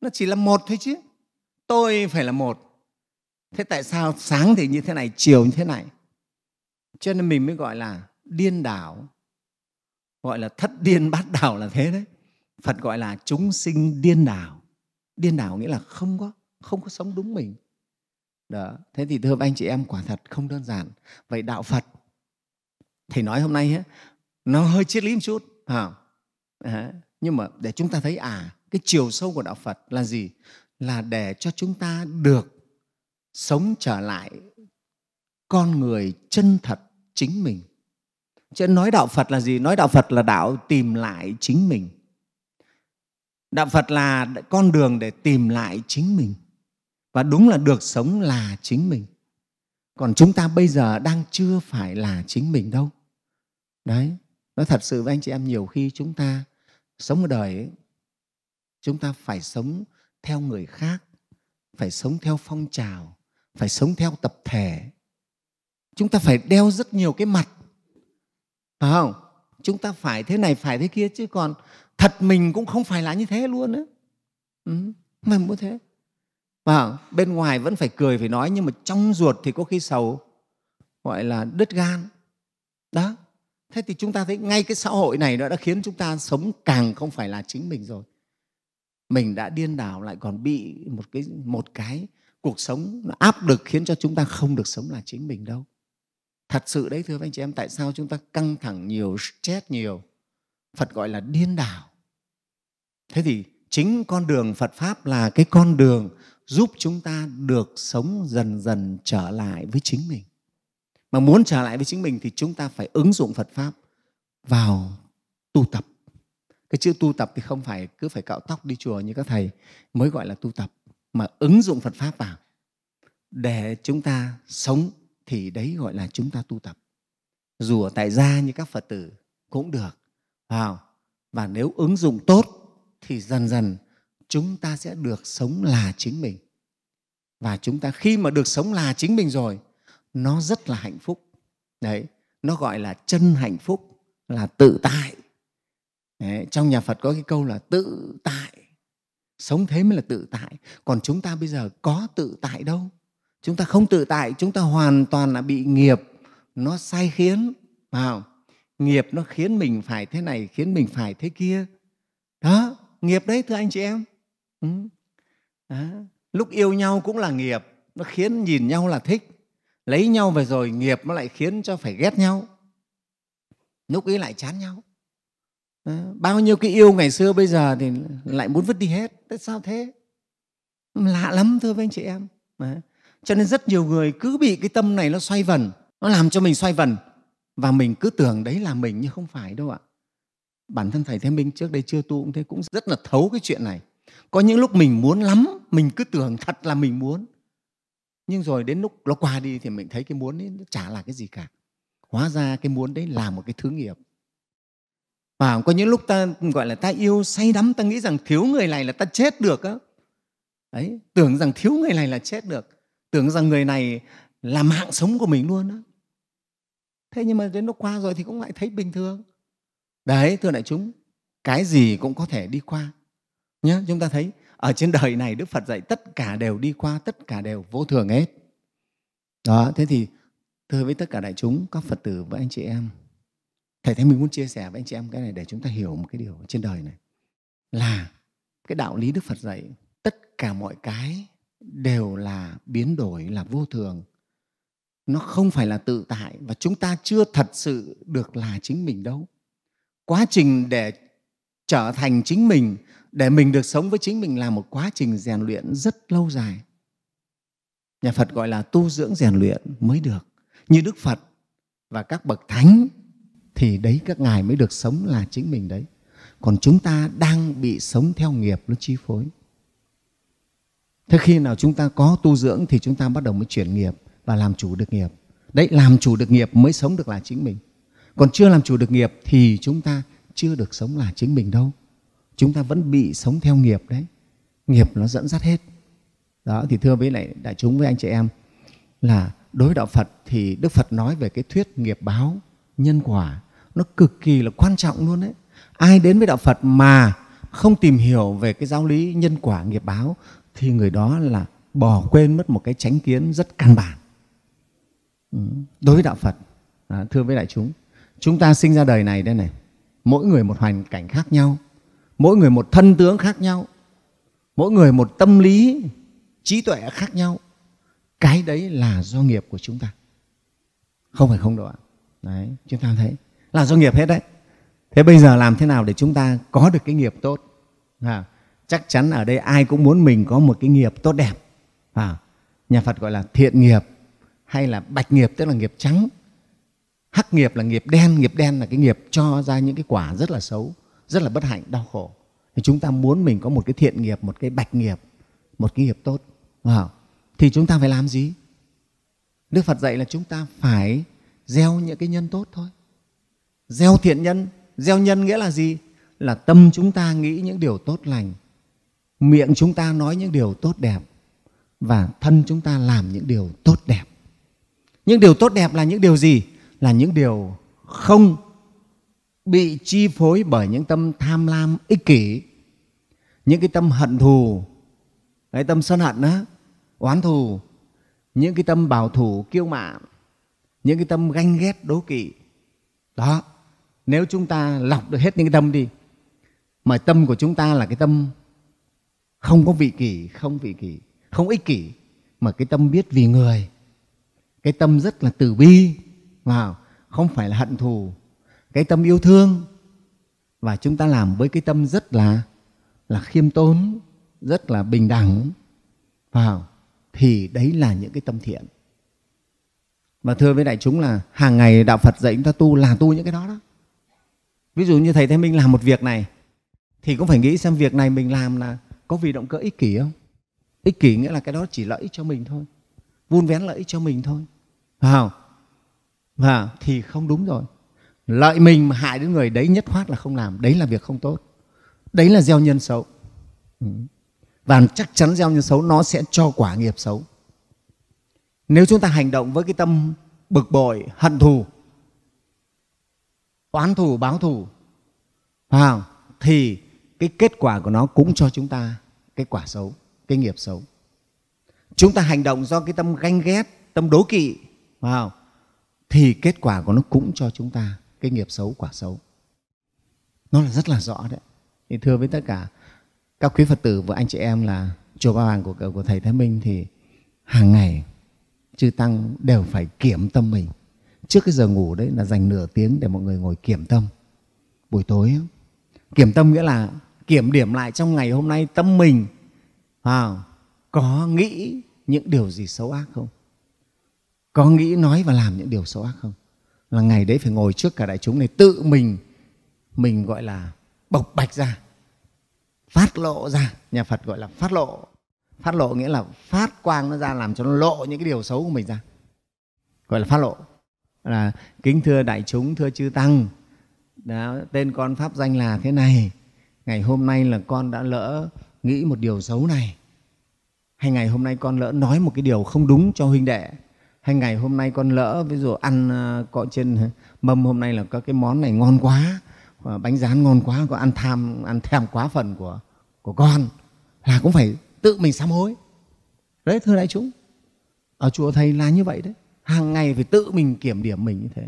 Nó chỉ là một thôi chứ. Tôi phải là một. Thế tại sao sáng thì như thế này, chiều như thế này? Cho nên mình mới gọi là điên đảo, gọi là thất điên bát đảo là thế đấy. Phật gọi là chúng sinh điên đảo. Điên đảo nghĩa là không có sống đúng mình. Đó. Thế thì thưa anh chị em, quả thật không đơn giản. Vậy đạo Phật Thầy nói hôm nay ấy, nó hơi triết lý một chút, nhưng mà để chúng ta thấy cái chiều sâu của đạo Phật là gì? Là để cho chúng ta được sống trở lại con người chân thật chính mình. Chứ nói đạo Phật là gì? Nói đạo Phật là đạo tìm lại chính mình. Đạo Phật là con đường để tìm lại chính mình. Và đúng là được sống là chính mình. Còn chúng ta bây giờ đang chưa phải là chính mình đâu. Đấy, nói thật sự với anh chị em, nhiều khi chúng ta sống ở đời ấy, chúng ta phải sống theo người khác, phải sống theo phong trào, phải sống theo tập thể. Chúng ta phải đeo rất nhiều cái mặt, phải không? Chúng ta phải thế này, phải thế kia, chứ còn thật mình cũng không phải là như thế luôn á. Mà muốn thế. Và bên ngoài vẫn phải cười, phải nói, nhưng mà trong ruột thì có khi sầu, gọi là đứt gan. Đó. Thế thì chúng ta thấy ngay cái xã hội này nó đã khiến chúng ta sống càng không phải là chính mình rồi. Mình đã điên đảo lại còn bị một cái cuộc sống nó áp lực khiến cho chúng ta không được sống là chính mình đâu. Thật sự đấy thưa anh chị em, tại sao chúng ta căng thẳng nhiều, stress nhiều? Phật gọi là điên đảo. Thế thì chính con đường Phật Pháp là cái con đường giúp chúng ta được sống dần dần trở lại với chính mình. Mà muốn trở lại với chính mình thì chúng ta phải ứng dụng Phật Pháp vào tu tập. Cái chữ tu tập thì không phải cứ phải cạo tóc đi chùa như các thầy mới gọi là tu tập, mà ứng dụng Phật Pháp vào để chúng ta sống thì đấy gọi là chúng ta tu tập. Dù ở tại gia như các Phật tử cũng được. Và nếu ứng dụng tốt thì dần dần chúng ta sẽ được sống là chính mình. Và chúng ta khi mà được sống là chính mình rồi, nó rất là hạnh phúc. Đấy, nó gọi là chân hạnh phúc, là tự tại. Đấy, trong nhà Phật có cái câu là tự tại. Sống thế mới là tự tại. Còn chúng ta bây giờ có tự tại đâu. Chúng ta không tự tại, chúng ta hoàn toàn là bị nghiệp nó sai khiến. Nghiệp nó khiến mình phải thế này, khiến mình phải thế kia. Đó, nghiệp đấy thưa anh chị em. Đó. Lúc yêu nhau cũng là nghiệp, nó khiến nhìn nhau là thích. Lấy nhau về rồi nghiệp nó lại khiến cho phải ghét nhau, lúc ấy lại chán nhau. Đó. Bao nhiêu cái yêu ngày xưa bây giờ thì lại muốn vứt đi hết. Tại sao thế? Lạ lắm thưa với anh chị em. Đó. Cho nên rất nhiều người cứ bị cái tâm này nó xoay vần, nó làm cho mình xoay vần. Và mình cứ tưởng đấy là mình nhưng không phải đâu ạ. Bản thân Thầy Thế Minh trước đây chưa tu cũng thế, cũng rất là thấu cái chuyện này. Có những lúc mình muốn lắm, mình cứ tưởng thật là mình muốn. Nhưng rồi đến lúc nó qua đi thì mình thấy cái muốn ấy nó chả là cái gì cả. Hóa ra cái muốn đấy là một cái thứ nghiệp. Và có những lúc ta gọi là ta yêu say đắm, ta nghĩ rằng thiếu người này là ta chết được á. Đấy, tưởng rằng thiếu người này là chết được. Tưởng rằng người này là mạng sống của mình luôn á. Thế nhưng mà đến nó qua rồi thì cũng lại thấy bình thường. Đấy, thưa đại chúng, cái gì cũng có thể đi qua nhá. Chúng ta thấy ở trên đời này Đức Phật dạy tất cả đều đi qua, tất cả đều vô thường hết. Đó, thế thì thưa với tất cả đại chúng, các Phật tử và anh chị em, Thầy Thế Minh muốn chia sẻ với anh chị em cái này để chúng ta hiểu một cái điều trên đời này là cái đạo lý Đức Phật dạy tất cả mọi cái đều là biến đổi, là vô thường. Nó không phải là tự tại và chúng ta chưa thật sự được là chính mình đâu. Quá trình để trở thành chính mình, để mình được sống với chính mình là một quá trình rèn luyện rất lâu dài. Nhà Phật gọi là tu dưỡng rèn luyện mới được. Như Đức Phật và các bậc thánh thì đấy, các ngài mới được sống là chính mình đấy. Còn chúng ta đang bị sống theo nghiệp nó chi phối. Thế khi nào chúng ta có tu dưỡng thì chúng ta bắt đầu mới chuyển nghiệp và làm chủ được nghiệp. Đấy, làm chủ được nghiệp mới sống được là chính mình. Còn chưa làm chủ được nghiệp thì chúng ta chưa được sống là chính mình đâu. Chúng ta vẫn bị sống theo nghiệp đấy. Nghiệp nó dẫn dắt hết. Đó, thì thưa với lại đại chúng, với anh chị em, là đối với đạo Phật thì Đức Phật nói về cái thuyết nghiệp báo, nhân quả. Nó cực kỳ là quan trọng luôn đấy. Ai đến với đạo Phật mà không tìm hiểu về cái giáo lý nhân quả, nghiệp báo thì người đó là bỏ quên mất một cái chánh kiến rất căn bản. Đối với đạo Phật, thưa với đại chúng, chúng ta sinh ra đời này đây này, mỗi người một hoàn cảnh khác nhau, mỗi người một thân tướng khác nhau, mỗi người một tâm lý, trí tuệ khác nhau. Cái đấy là do nghiệp của chúng ta. Không phải không đâu ạ. Đấy, chúng ta thấy là do nghiệp hết đấy. Thế bây giờ làm thế nào để chúng ta có được cái nghiệp tốt? Chắc chắn ở đây ai cũng muốn mình có một cái nghiệp tốt đẹp. Nhà Phật gọi là thiện nghiệp hay là bạch nghiệp, tức là nghiệp trắng. Hắc nghiệp là nghiệp đen. Nghiệp đen là cái nghiệp cho ra những cái quả rất là xấu, rất là bất hạnh, đau khổ. Thì chúng ta muốn mình có một cái thiện nghiệp, một cái bạch nghiệp, một cái nghiệp tốt. Thì chúng ta phải làm gì? Đức Phật dạy là chúng ta phải gieo những cái nhân tốt thôi. Gieo thiện nhân. Gieo nhân nghĩa là gì? Là tâm chúng ta nghĩ những điều tốt lành, miệng chúng ta nói những điều tốt đẹp và thân chúng ta làm những điều tốt đẹp. Những điều tốt đẹp là những điều gì? Là những điều không bị chi phối bởi những tâm tham lam ích kỷ, những cái tâm hận thù, cái tâm sân hận đó, oán thù, những cái tâm bảo thủ kiêu mạn, những cái tâm ganh ghét đố kỵ. Đó, nếu chúng ta lọc được hết những cái tâm đi, mà tâm của chúng ta là cái tâm không có vị kỷ, không ích kỷ, mà cái tâm biết vì người, cái tâm rất là từ bi, không phải là hận thù, cái tâm yêu thương, và chúng ta làm với cái tâm rất là khiêm tốn, rất là bình đẳng, thì đấy là những cái tâm thiện. Và thưa với đại chúng là hàng ngày đạo Phật dạy chúng ta tu là tu những cái đó đó. Ví dụ như Thầy Thế Minh làm một việc này thì cũng phải nghĩ xem việc này mình làm là có vì động cơ ích kỷ không. Ích kỷ nghĩa là cái đó chỉ lợi ích cho mình thôi, vun vén lợi ích cho mình thôi, phải không? Và thì không đúng rồi. Lợi mình mà hại đến người, đấy nhất khoát là không làm. Đấy là việc không tốt. Đấy là gieo nhân xấu. Và chắc chắn gieo nhân xấu nó sẽ cho quả nghiệp xấu. Nếu chúng ta hành động với cái tâm bực bội, hận thù, oán thù, báo thù, thì cái kết quả của nó cũng cho chúng ta cái quả xấu, cái nghiệp xấu. Chúng ta hành động do cái tâm ganh ghét, tâm đố kỵ, thì kết quả của nó cũng cho chúng ta cái nghiệp xấu, quả xấu. Nó là rất là rõ đấy. Thì thưa với tất cả các quý Phật tử và anh chị em là Chùa Ba Vàng của Thầy Thế Minh thì hàng ngày chư tăng đều phải kiểm tâm mình. Trước cái giờ ngủ đấy là dành nửa tiếng để mọi người ngồi kiểm tâm. Buổi tối kiểm tâm nghĩa là kiểm điểm lại trong ngày hôm nay tâm mình có nghĩ những điều gì xấu ác không, có nghĩ, nói và làm những điều xấu ác không. Là ngày đấy phải ngồi trước cả đại chúng này, tự mình gọi là bộc bạch ra, phát lộ ra. Nhà Phật gọi là phát lộ. Phát lộ nghĩa là phát quang nó ra, làm cho nó lộ những cái điều xấu của mình ra, gọi là phát lộ. Là kính thưa đại chúng, thưa chư tăng, đó, tên con pháp danh là thế này, ngày hôm nay là con đã lỡ nghĩ một điều xấu này, hay ngày hôm nay con lỡ nói một cái điều không đúng cho huynh đệ, hay ngày hôm nay con lỡ ví dụ ăn cọ trên mâm hôm nay là có cái món này ngon quá, bánh rán ngon quá, có ăn thèm quá phần của con, là cũng phải tự mình sám hối. Đấy thưa đại chúng, ở chùa thầy là như vậy đấy, hàng ngày phải tự mình kiểm điểm mình như thế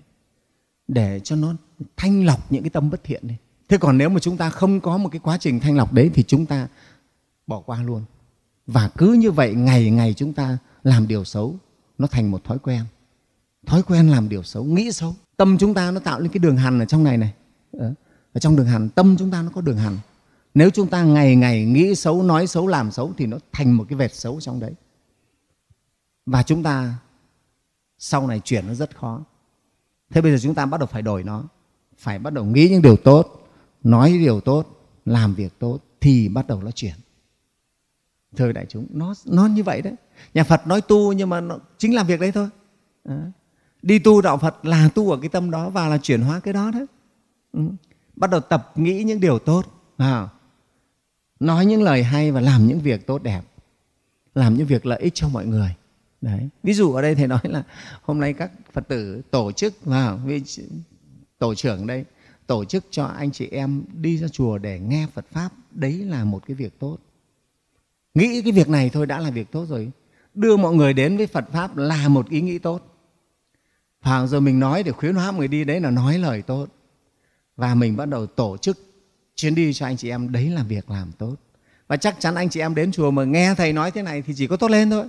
để cho nó thanh lọc những cái tâm bất thiện này. Thế còn nếu mà chúng ta không có một cái quá trình thanh lọc đấy thì chúng ta bỏ qua luôn. Và cứ như vậy ngày ngày chúng ta làm điều xấu, nó thành một thói quen. Thói quen làm điều xấu, nghĩ xấu. Tâm chúng ta nó tạo lên cái đường hằn ở trong này. Ở trong đường hằn, tâm chúng ta nó có đường hằn. Nếu chúng ta ngày ngày nghĩ xấu, nói xấu, làm xấu thì nó thành một cái vệt xấu trong đấy. Và chúng ta sau này chuyển nó rất khó. Thế bây giờ chúng ta bắt đầu phải đổi nó, phải bắt đầu nghĩ những điều tốt, nói những điều tốt, làm việc tốt thì bắt đầu nó chuyển. Thưa đại chúng, nó như vậy đấy. Nhà Phật nói tu nhưng mà nó chính là việc đấy thôi. Đi tu đạo Phật là tu ở cái tâm đó và là chuyển hóa cái đó đấy. Bắt đầu tập nghĩ những điều tốt, nói những lời hay và làm những việc tốt đẹp, làm những việc lợi ích cho mọi người. Đấy. Ví dụ ở đây thầy nói là hôm nay các Phật tử tổ chức vào tổ trưởng đây tổ chức cho anh chị em đi ra chùa để nghe Phật Pháp, đấy là một cái việc tốt. Nghĩ cái việc này thôi đã là việc tốt rồi. Đưa mọi người đến với Phật Pháp là một ý nghĩ tốt. Và rồi mình nói để khuyến hóa mọi người đi, đấy là nói lời tốt. Và mình bắt đầu tổ chức chuyến đi cho anh chị em, đấy là việc làm tốt. Và chắc chắn anh chị em đến chùa mà nghe thầy nói thế này thì chỉ có tốt lên thôi.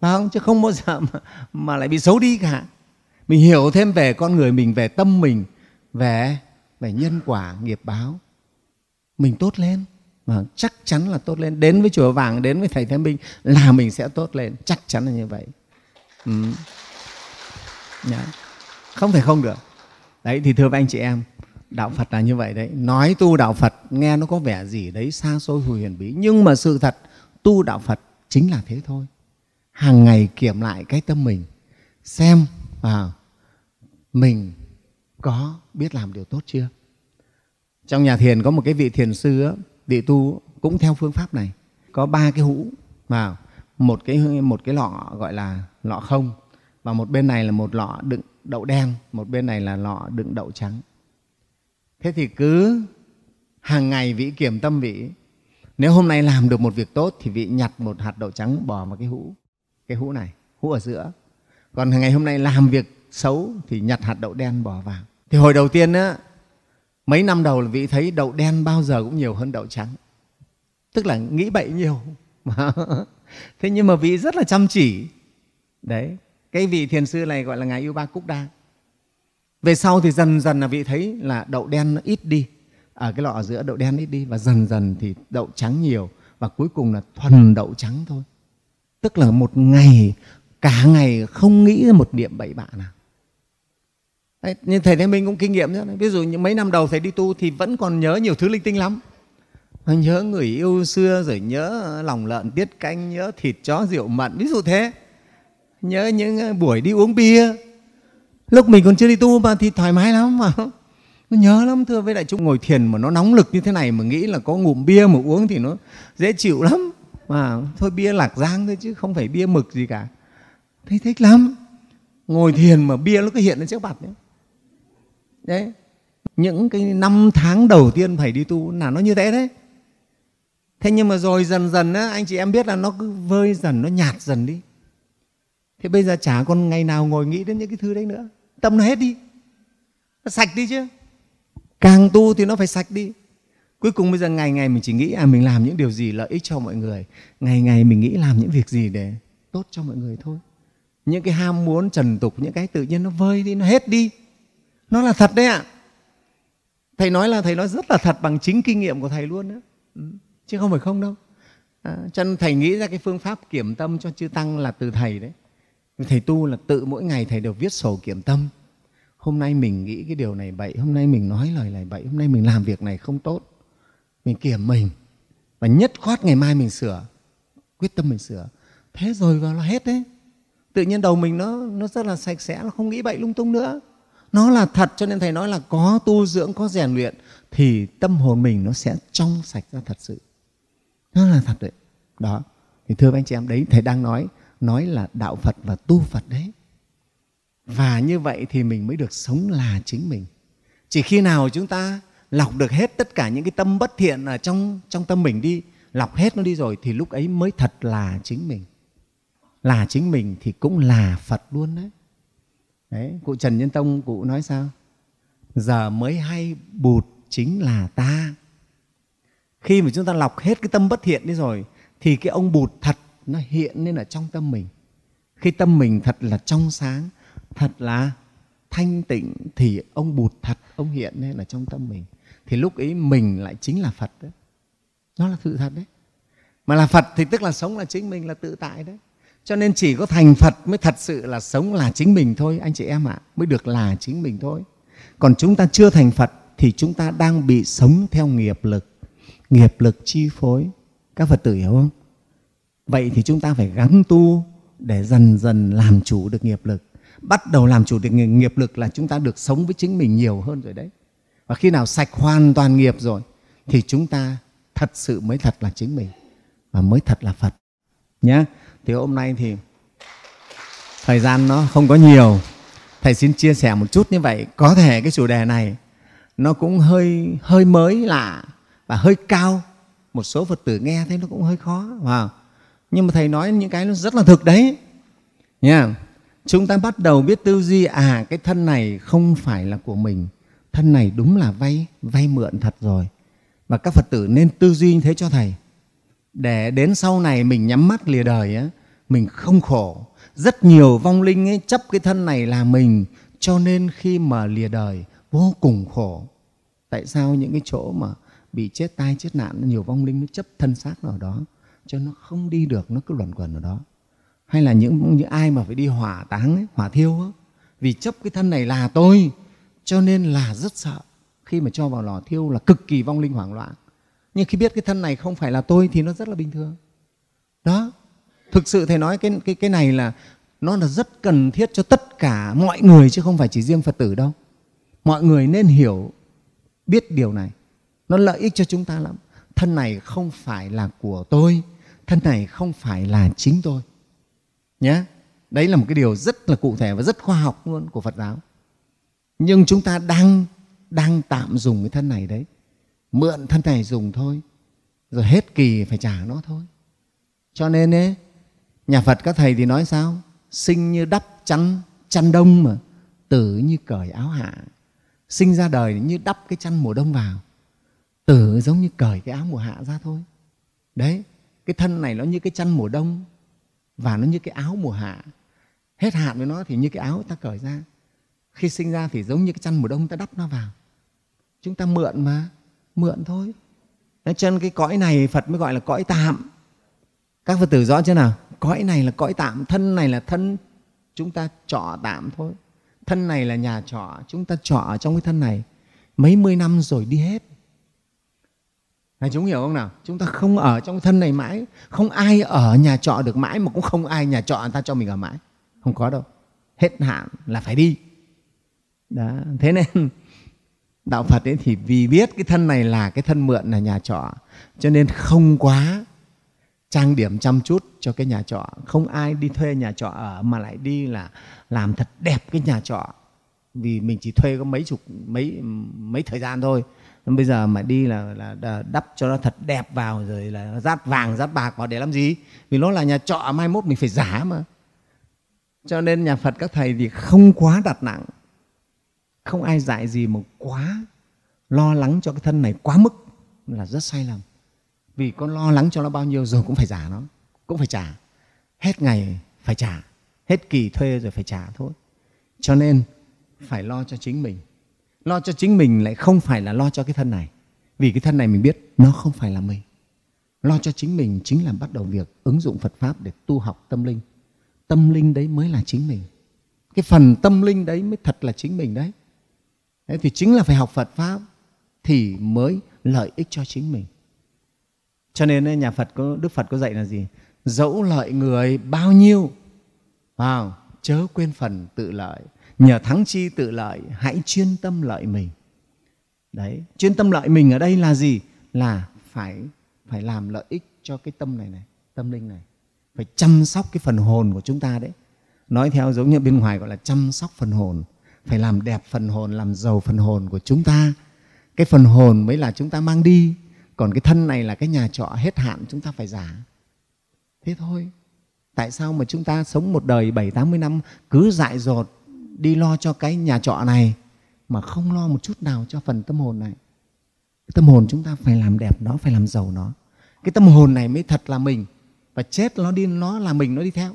Phải không? Chứ không bao giờ mà lại bị xấu đi cả. Mình hiểu thêm về con người mình, về tâm mình, về nhân quả, nghiệp báo. Mình tốt lên. Mà chắc chắn là tốt lên. Đến với Chùa Vàng, đến với Thầy Thế Minh là mình sẽ tốt lên. Chắc chắn là như vậy. Không thể không được. Đấy thì thưa với anh chị em, đạo Phật là như vậy đấy. Nói tu đạo Phật nghe nó có vẻ gì đấy xa xôi huyền bí, nhưng mà sự thật tu đạo Phật chính là thế thôi. Hàng ngày kiểm lại cái tâm mình, xem mình có biết làm điều tốt chưa. Trong nhà thiền có một cái vị thiền sư á, vị tu cũng theo phương pháp này, có 3 cái hũ, một cái lọ gọi là lọ không, và một bên này là một lọ đựng đậu đen, một bên này là lọ đựng đậu trắng. Thế thì cứ hàng ngày vị kiểm tâm vị, nếu hôm nay làm được một việc tốt thì vị nhặt một hạt đậu trắng bỏ vào cái hũ này, hũ ở giữa. Còn ngày hôm nay làm việc xấu thì nhặt hạt đậu đen bỏ vào. Thì hồi đầu tiên á, mấy năm đầu là vị thấy đậu đen bao giờ cũng nhiều hơn đậu trắng. Tức là nghĩ bậy nhiều. Thế nhưng mà vị rất là chăm chỉ. Đấy, cái vị thiền sư này gọi là Ngài U Ba Cúc Đa. Về sau thì dần dần là vị thấy là đậu đen nó ít đi. Ở cái lọ ở giữa đậu đen ít đi và dần dần thì đậu trắng nhiều. Và cuối cùng là thuần đậu trắng thôi. Tức là một ngày, cả ngày không nghĩ ra một niệm bậy bạ nào. Đấy, nhưng Thầy Thế Minh cũng kinh nghiệm. Ví dụ những mấy năm đầu thầy đi tu thì vẫn còn nhớ nhiều thứ linh tinh lắm. Nhớ người yêu xưa, rồi nhớ lòng lợn tiết canh, nhớ thịt chó rượu mặn, ví dụ thế. Nhớ những buổi đi uống bia. Lúc mình còn chưa đi tu mà thì thoải mái lắm mà. Nó nhớ lắm thưa với đại chúng, ngồi thiền mà nó nóng lực như thế này mà nghĩ là có ngụm bia mà uống thì nó dễ chịu lắm. Mà thôi bia lạc giang thôi chứ không phải bia mực gì cả. Thấy thích lắm. Ngồi thiền mà bia nó cứ hiện lên trước mặt đấy. Đấy, những cái 5 tháng đầu tiên phải đi tu là nó như thế đấy. Thế nhưng mà rồi dần dần á, anh chị em biết là nó cứ vơi dần, nó nhạt dần đi. Thế bây giờ chả còn ngày nào ngồi nghĩ đến những cái thứ đấy nữa. Tâm nó hết đi, nó sạch đi chứ. Càng tu thì nó phải sạch đi. Cuối cùng bây giờ ngày ngày mình chỉ nghĩ mình làm những điều gì lợi ích cho mọi người. Ngày ngày mình nghĩ làm những việc gì để tốt cho mọi người thôi. Những cái ham muốn trần tục, những cái tự nhiên nó vơi đi, nó hết đi. Nó là thật đấy ạ. Thầy nói là thầy nói rất là thật bằng chính kinh nghiệm của thầy luôn đó. Chứ không phải không đâu. Cho nên thầy nghĩ ra cái phương pháp kiểm tâm cho chư tăng là từ thầy đấy. Thầy tu là tự mỗi ngày thầy đều viết sổ kiểm tâm. Hôm nay mình nghĩ cái điều này bậy, hôm nay mình nói lời này bậy, hôm nay mình làm việc này không tốt. Mình kiểm mình và nhất khoát ngày mai mình sửa, quyết tâm mình sửa. Thế rồi vào là hết đấy. Tự nhiên đầu mình nó rất là sạch sẽ, nó không nghĩ bậy lung tung nữa. Nó là thật, cho nên thầy nói là có tu dưỡng, có rèn luyện thì tâm hồn mình nó sẽ trong sạch ra thật sự. Nó là thật đấy. Đó, thì thưa anh chị em, đấy thầy đang nói nói là đạo Phật và tu Phật đấy. Và như vậy thì mình mới được sống là chính mình. Chỉ khi nào chúng ta lọc được hết tất cả những cái tâm bất thiện ở trong tâm mình đi, lọc hết nó đi rồi thì lúc ấy mới thật là chính mình. Là chính mình thì cũng là Phật luôn đấy. Đấy, cụ Trần Nhân Tông cụ nói sao? Giờ mới hay Bụt chính là ta. Khi mà chúng ta lọc hết cái tâm bất thiện đi rồi thì cái ông Bụt thật nó hiện lên ở trong tâm mình. Khi tâm mình thật là trong sáng, thật là thanh tịnh thì ông Bụt thật ông hiện lên ở trong tâm mình. Thì lúc ấy mình lại chính là Phật đấy. Nó là sự thật đấy. Mà là Phật thì tức là sống là chính mình, là tự tại đấy. Cho nên chỉ có thành Phật mới thật sự là sống là chính mình thôi, anh chị em ạ, mới được là chính mình thôi. Còn chúng ta chưa thành Phật thì chúng ta đang bị sống theo nghiệp lực chi phối. Các Phật tử hiểu không? Vậy thì chúng ta phải gắng tu để dần dần làm chủ được nghiệp lực. Bắt đầu làm chủ được nghiệp lực là chúng ta được sống với chính mình nhiều hơn rồi đấy. Và khi nào sạch hoàn toàn nghiệp rồi thì chúng ta thật sự mới thật là chính mình và mới thật là Phật nhé. Thì hôm nay thì thời gian nó không có nhiều, thầy xin chia sẻ một chút như vậy. Có thể cái chủ đề này nó cũng hơi mới lạ và hơi cao, một số Phật tử nghe thấy nó cũng hơi khó, wow. Nhưng mà thầy nói những cái nó rất là thực đấy nha. Yeah. Chúng ta bắt đầu biết tư duy, à cái thân này không phải là của mình, thân này đúng là vay mượn thật rồi. Và các Phật tử nên tư duy như thế cho thầy, để đến sau này mình nhắm mắt lìa đời á, mình không khổ. Rất nhiều vong linh ấy chấp cái thân này là mình, cho nên khi mà lìa đời vô cùng khổ. Tại sao những cái chỗ mà bị chết tai chết nạn, nhiều vong linh nó chấp thân xác nó ở đó, cho nó không đi được, nó cứ luẩn quẩn ở đó. Hay là những ai mà phải đi hỏa táng ấy, hỏa thiêu ấy, vì chấp cái thân này là tôi, cho nên là rất sợ. Khi mà cho vào lò thiêu là cực kỳ vong linh hoảng loạn. Nhưng khi biết cái thân này không phải là tôi thì nó rất là bình thường. Đó, thực sự thầy nói cái này là nó là rất cần thiết cho tất cả mọi người, chứ không phải chỉ riêng Phật tử đâu. Mọi người nên hiểu, biết điều này. Nó lợi ích cho chúng ta lắm. Thân này không phải là của tôi, thân này không phải là chính tôi nhé. Đấy là một cái điều rất là cụ thể và rất khoa học luôn của Phật giáo. Nhưng chúng ta đang tạm dùng cái thân này đấy, mượn thân này dùng thôi, rồi hết kỳ phải trả nó thôi. Cho nên ấy, nhà Phật các thầy thì nói sao? Sinh như đắp chăn đông mà, tử như cởi áo hạ. Sinh ra đời như đắp cái chăn mùa đông vào, tử giống như cởi cái áo mùa hạ ra thôi. Đấy, cái thân này nó như cái chăn mùa đông và nó như cái áo mùa hạ. Hết hạn với nó thì như cái áo ta cởi ra. Khi sinh ra thì giống như cái chăn mùa đông ta đắp nó vào. Chúng ta mượn mà, mượn thôi. Đấy, cho nên cái cõi này Phật mới gọi là cõi tạm. Các Phật tử rõ chưa nào? Cõi này là cõi tạm, thân này là thân chúng ta trọ tạm thôi. Thân này là nhà trọ, chúng ta trọ trong cái thân này mấy mươi năm rồi đi hết. Này, chúng hiểu không nào? Chúng ta không ở trong thân này mãi. Không ai ở nhà trọ được mãi, mà cũng không ai nhà trọ người ta cho mình ở mãi. Không có đâu. Hết hạn là phải đi. Đó. Thế nên đạo Phật ấy thì vì biết cái thân này là cái thân mượn, là nhà trọ, cho nên không quá trang điểm chăm chút cho cái nhà trọ. Không ai đi thuê nhà trọ ở mà lại đi là làm thật đẹp cái nhà trọ, vì mình chỉ thuê có mấy thời gian thôi. Bây giờ mà đi là đắp cho nó thật đẹp vào, rồi là dát vàng dát bạc vào để làm gì? Vì nó là nhà trọ, mai mốt mình phải giả mà. Cho nên nhà Phật các thầy thì không quá đặt nặng. Không ai dạy gì mà quá lo lắng cho cái thân này quá mức là rất sai lầm. Vì con lo lắng cho nó bao nhiêu rồi cũng phải giả nó, cũng phải trả. Hết ngày phải trả, hết kỳ thuê rồi phải trả thôi. Cho nên phải lo cho chính mình. Lo cho chính mình lại không phải là lo cho cái thân này, vì cái thân này mình biết nó không phải là mình. Lo cho chính mình chính là bắt đầu việc ứng dụng Phật Pháp để tu học tâm linh. Tâm linh đấy mới là chính mình. Cái phần tâm linh đấy mới thật là chính mình đấy. Thế thì chính là phải học Phật Pháp thì mới lợi ích cho chính mình. Cho nên nhà Phật Đức Phật có dạy là gì? Dẫu lợi người bao nhiêu, wow, chớ quên phần tự lợi. Nhờ thắng chi tự lợi, hãy chuyên tâm lợi mình. Đấy, chuyên tâm lợi mình ở đây là gì? Là phải làm lợi ích cho cái tâm này này, tâm linh này. phải chăm sóc cái phần hồn của chúng ta đấy. Nói theo giống như bên ngoài gọi là chăm sóc phần hồn, phải làm đẹp phần hồn, làm giàu phần hồn của chúng ta. Cái phần hồn mới là chúng ta mang đi, còn cái thân này là cái nhà trọ hết hạn chúng ta phải giả. Thế thôi. Tại sao mà chúng ta sống một đời 70-80 năm cứ dại dột đi lo cho cái nhà trọ này mà không lo một chút nào cho phần tâm hồn này? Cái tâm hồn chúng ta phải làm đẹp nó, phải làm giàu nó. Cái tâm hồn này mới thật là mình, và chết nó đi, nó là mình, nó đi theo.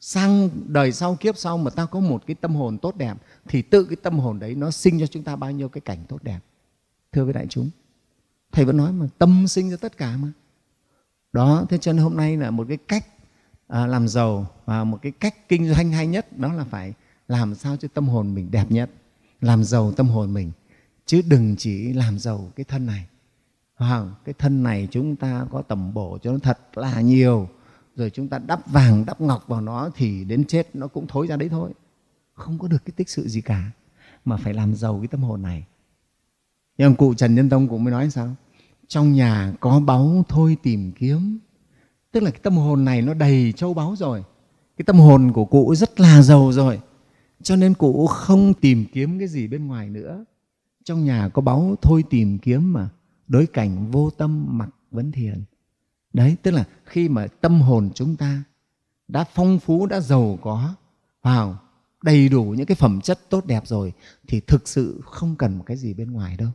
Sang đời sau, kiếp sau mà ta có một cái tâm hồn tốt đẹp thì tự cái tâm hồn đấy nó sinh cho chúng ta bao nhiêu cái cảnh tốt đẹp. Thưa với đại chúng, Thầy vẫn nói mà, tâm sinh ra tất cả mà. Đó, thế cho nên hôm nay là một cái cách làm giàu và một cái cách kinh doanh hay nhất đó là phải làm sao cho tâm hồn mình đẹp nhất, làm giàu tâm hồn mình, chứ đừng chỉ làm giàu cái thân này. Cái thân này chúng ta có tầm bổ cho nó thật là nhiều, rồi chúng ta đắp vàng, đắp ngọc vào nó thì đến chết nó cũng thối ra đấy thôi. Không có được cái tích sự gì cả, mà phải làm giàu cái tâm hồn này. Nhưng cụ Trần Nhân Tông cũng mới nói sao? Trong nhà có báu thôi tìm kiếm. Tức là cái tâm hồn này nó đầy châu báu rồi. Cái tâm hồn của cụ rất là giàu rồi. Cho nên cụ không tìm kiếm cái gì bên ngoài nữa. Trong nhà có báu thôi tìm kiếm mà, đối cảnh vô tâm mặc vấn thiền. Đấy, tức là khi mà tâm hồn chúng ta đã phong phú, đã giàu có, vào đầy đủ những cái phẩm chất tốt đẹp rồi thì thực sự không cần một cái gì bên ngoài đâu.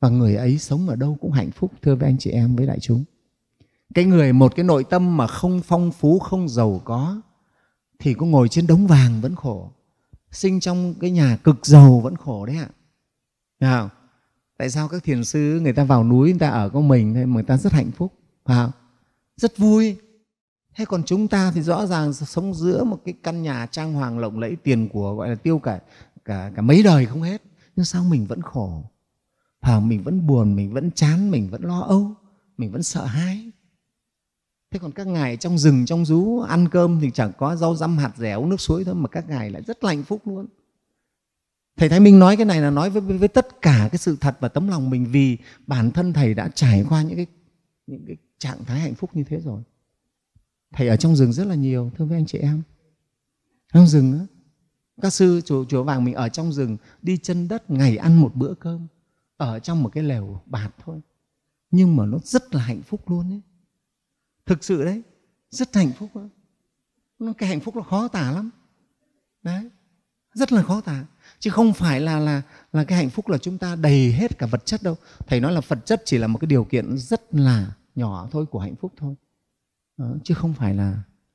Và người ấy sống ở đâu cũng hạnh phúc, thưa với anh chị em, với đại chúng. Cái người một cái nội tâm mà không phong phú, không giàu có thì cũng ngồi trên đống vàng vẫn khổ, sinh trong cái nhà cực giàu vẫn khổ đấy ạ. Nào, tại sao các thiền sư người ta vào núi, người ta ở có mình thôi mà người ta rất hạnh phúc, rất vui. Thế còn chúng ta thì rõ ràng sống giữa một cái căn nhà trang hoàng lộng lẫy, tiền của gọi là tiêu cả mấy đời không hết, nhưng sao mình vẫn khổ, mình vẫn buồn, mình vẫn chán, mình vẫn lo âu, mình vẫn sợ hãi. Thế còn các ngài trong rừng, trong rú ăn cơm thì chẳng có rau răm hạt rẻ, uống nước suối thôi mà các ngài lại rất là hạnh phúc luôn. Thầy Thái Minh nói cái này là nói với tất cả cái sự thật và tấm lòng mình, vì bản thân Thầy đã trải qua những cái trạng thái hạnh phúc như thế rồi. Thầy ở trong rừng rất là nhiều, thưa với anh chị em. Trong rừng đó, các sư chùa Vàng mình ở trong rừng, đi chân đất, ngày ăn một bữa cơm, ở trong một cái lều bạt thôi, nhưng mà nó rất là hạnh phúc luôn ấy. Thực sự đấy, rất hạnh phúc đó. Cái hạnh phúc nó khó tả lắm đấy, rất là khó tả. Chứ không phải là cái hạnh phúc là chúng ta đầy hết cả vật chất đâu. Thầy nói là vật chất chỉ là một cái điều kiện rất là nhỏ thôi của hạnh phúc thôi. Đó, chứ không phải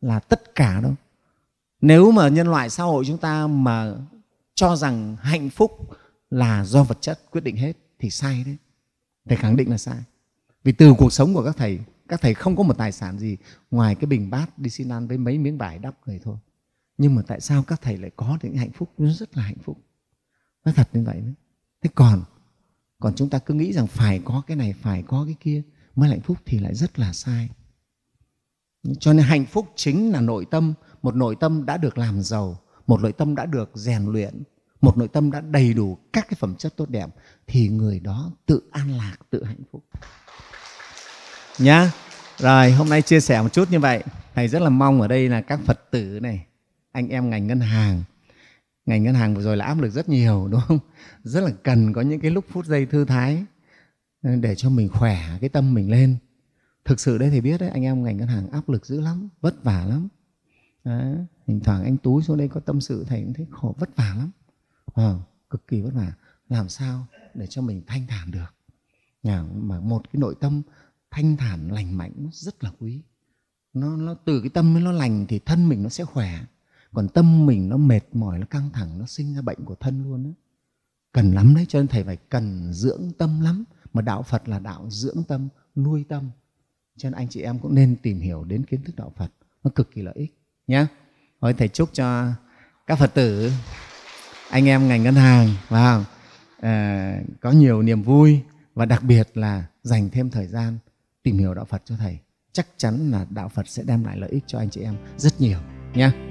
là tất cả đâu. Nếu mà nhân loại xã hội chúng ta mà cho rằng hạnh phúc là do vật chất quyết định hết thì sai đấy. Thầy khẳng định là sai. Vì từ cuộc sống của các thầy không có một tài sản gì ngoài cái bình bát đi xin ăn với mấy miếng vải đắp người thôi. Nhưng mà tại sao các thầy lại có những hạnh phúc rất là hạnh phúc? Nói thật như vậy đấy. Thế còn chúng ta cứ nghĩ rằng phải có cái này, phải có cái kia mới hạnh phúc thì lại rất là sai. Cho nên hạnh phúc chính là nội tâm. Một nội tâm đã được làm giàu, một nội tâm đã được rèn luyện, một nội tâm đã đầy đủ các cái phẩm chất tốt đẹp thì người đó tự an lạc, tự hạnh phúc. Nhá. Rồi, hôm nay chia sẻ một chút như vậy. Thầy rất là mong ở đây là các Phật tử này, anh em ngành ngân hàng vừa rồi là áp lực rất nhiều, đúng không? Rất là cần có những cái lúc phút giây thư thái để cho mình khỏe cái tâm mình lên. Thực sự đấy, Thầy biết đấy, anh em ngành ngân hàng áp lực dữ lắm, vất vả lắm. Đấy, thỉnh thoảng anh Tú xuống đây có tâm sự, Thầy cũng thấy khổ, vất vả lắm. Cực kỳ vất vả. Làm sao để cho mình thanh thản được? Mà một cái nội tâm thanh thản, lành mạnh nó rất là quý. Nó từ cái tâm nó lành thì thân mình nó sẽ khỏe. Còn tâm mình nó mệt mỏi, nó căng thẳng, nó sinh ra bệnh của thân luôn đó. Cần lắm đấy, cho nên Thầy phải cần dưỡng tâm lắm. Mà đạo Phật là đạo dưỡng tâm, nuôi tâm. Cho nên anh chị em cũng nên tìm hiểu đến kiến thức đạo Phật. Nó cực kỳ lợi ích nhé. Thôi Thầy chúc cho các Phật tử, anh em ngành ngân hàng có nhiều niềm vui. Và đặc biệt là dành thêm thời gian tìm hiểu đạo Phật cho Thầy. Chắc chắn là đạo Phật sẽ đem lại lợi ích cho anh chị em rất nhiều nhé.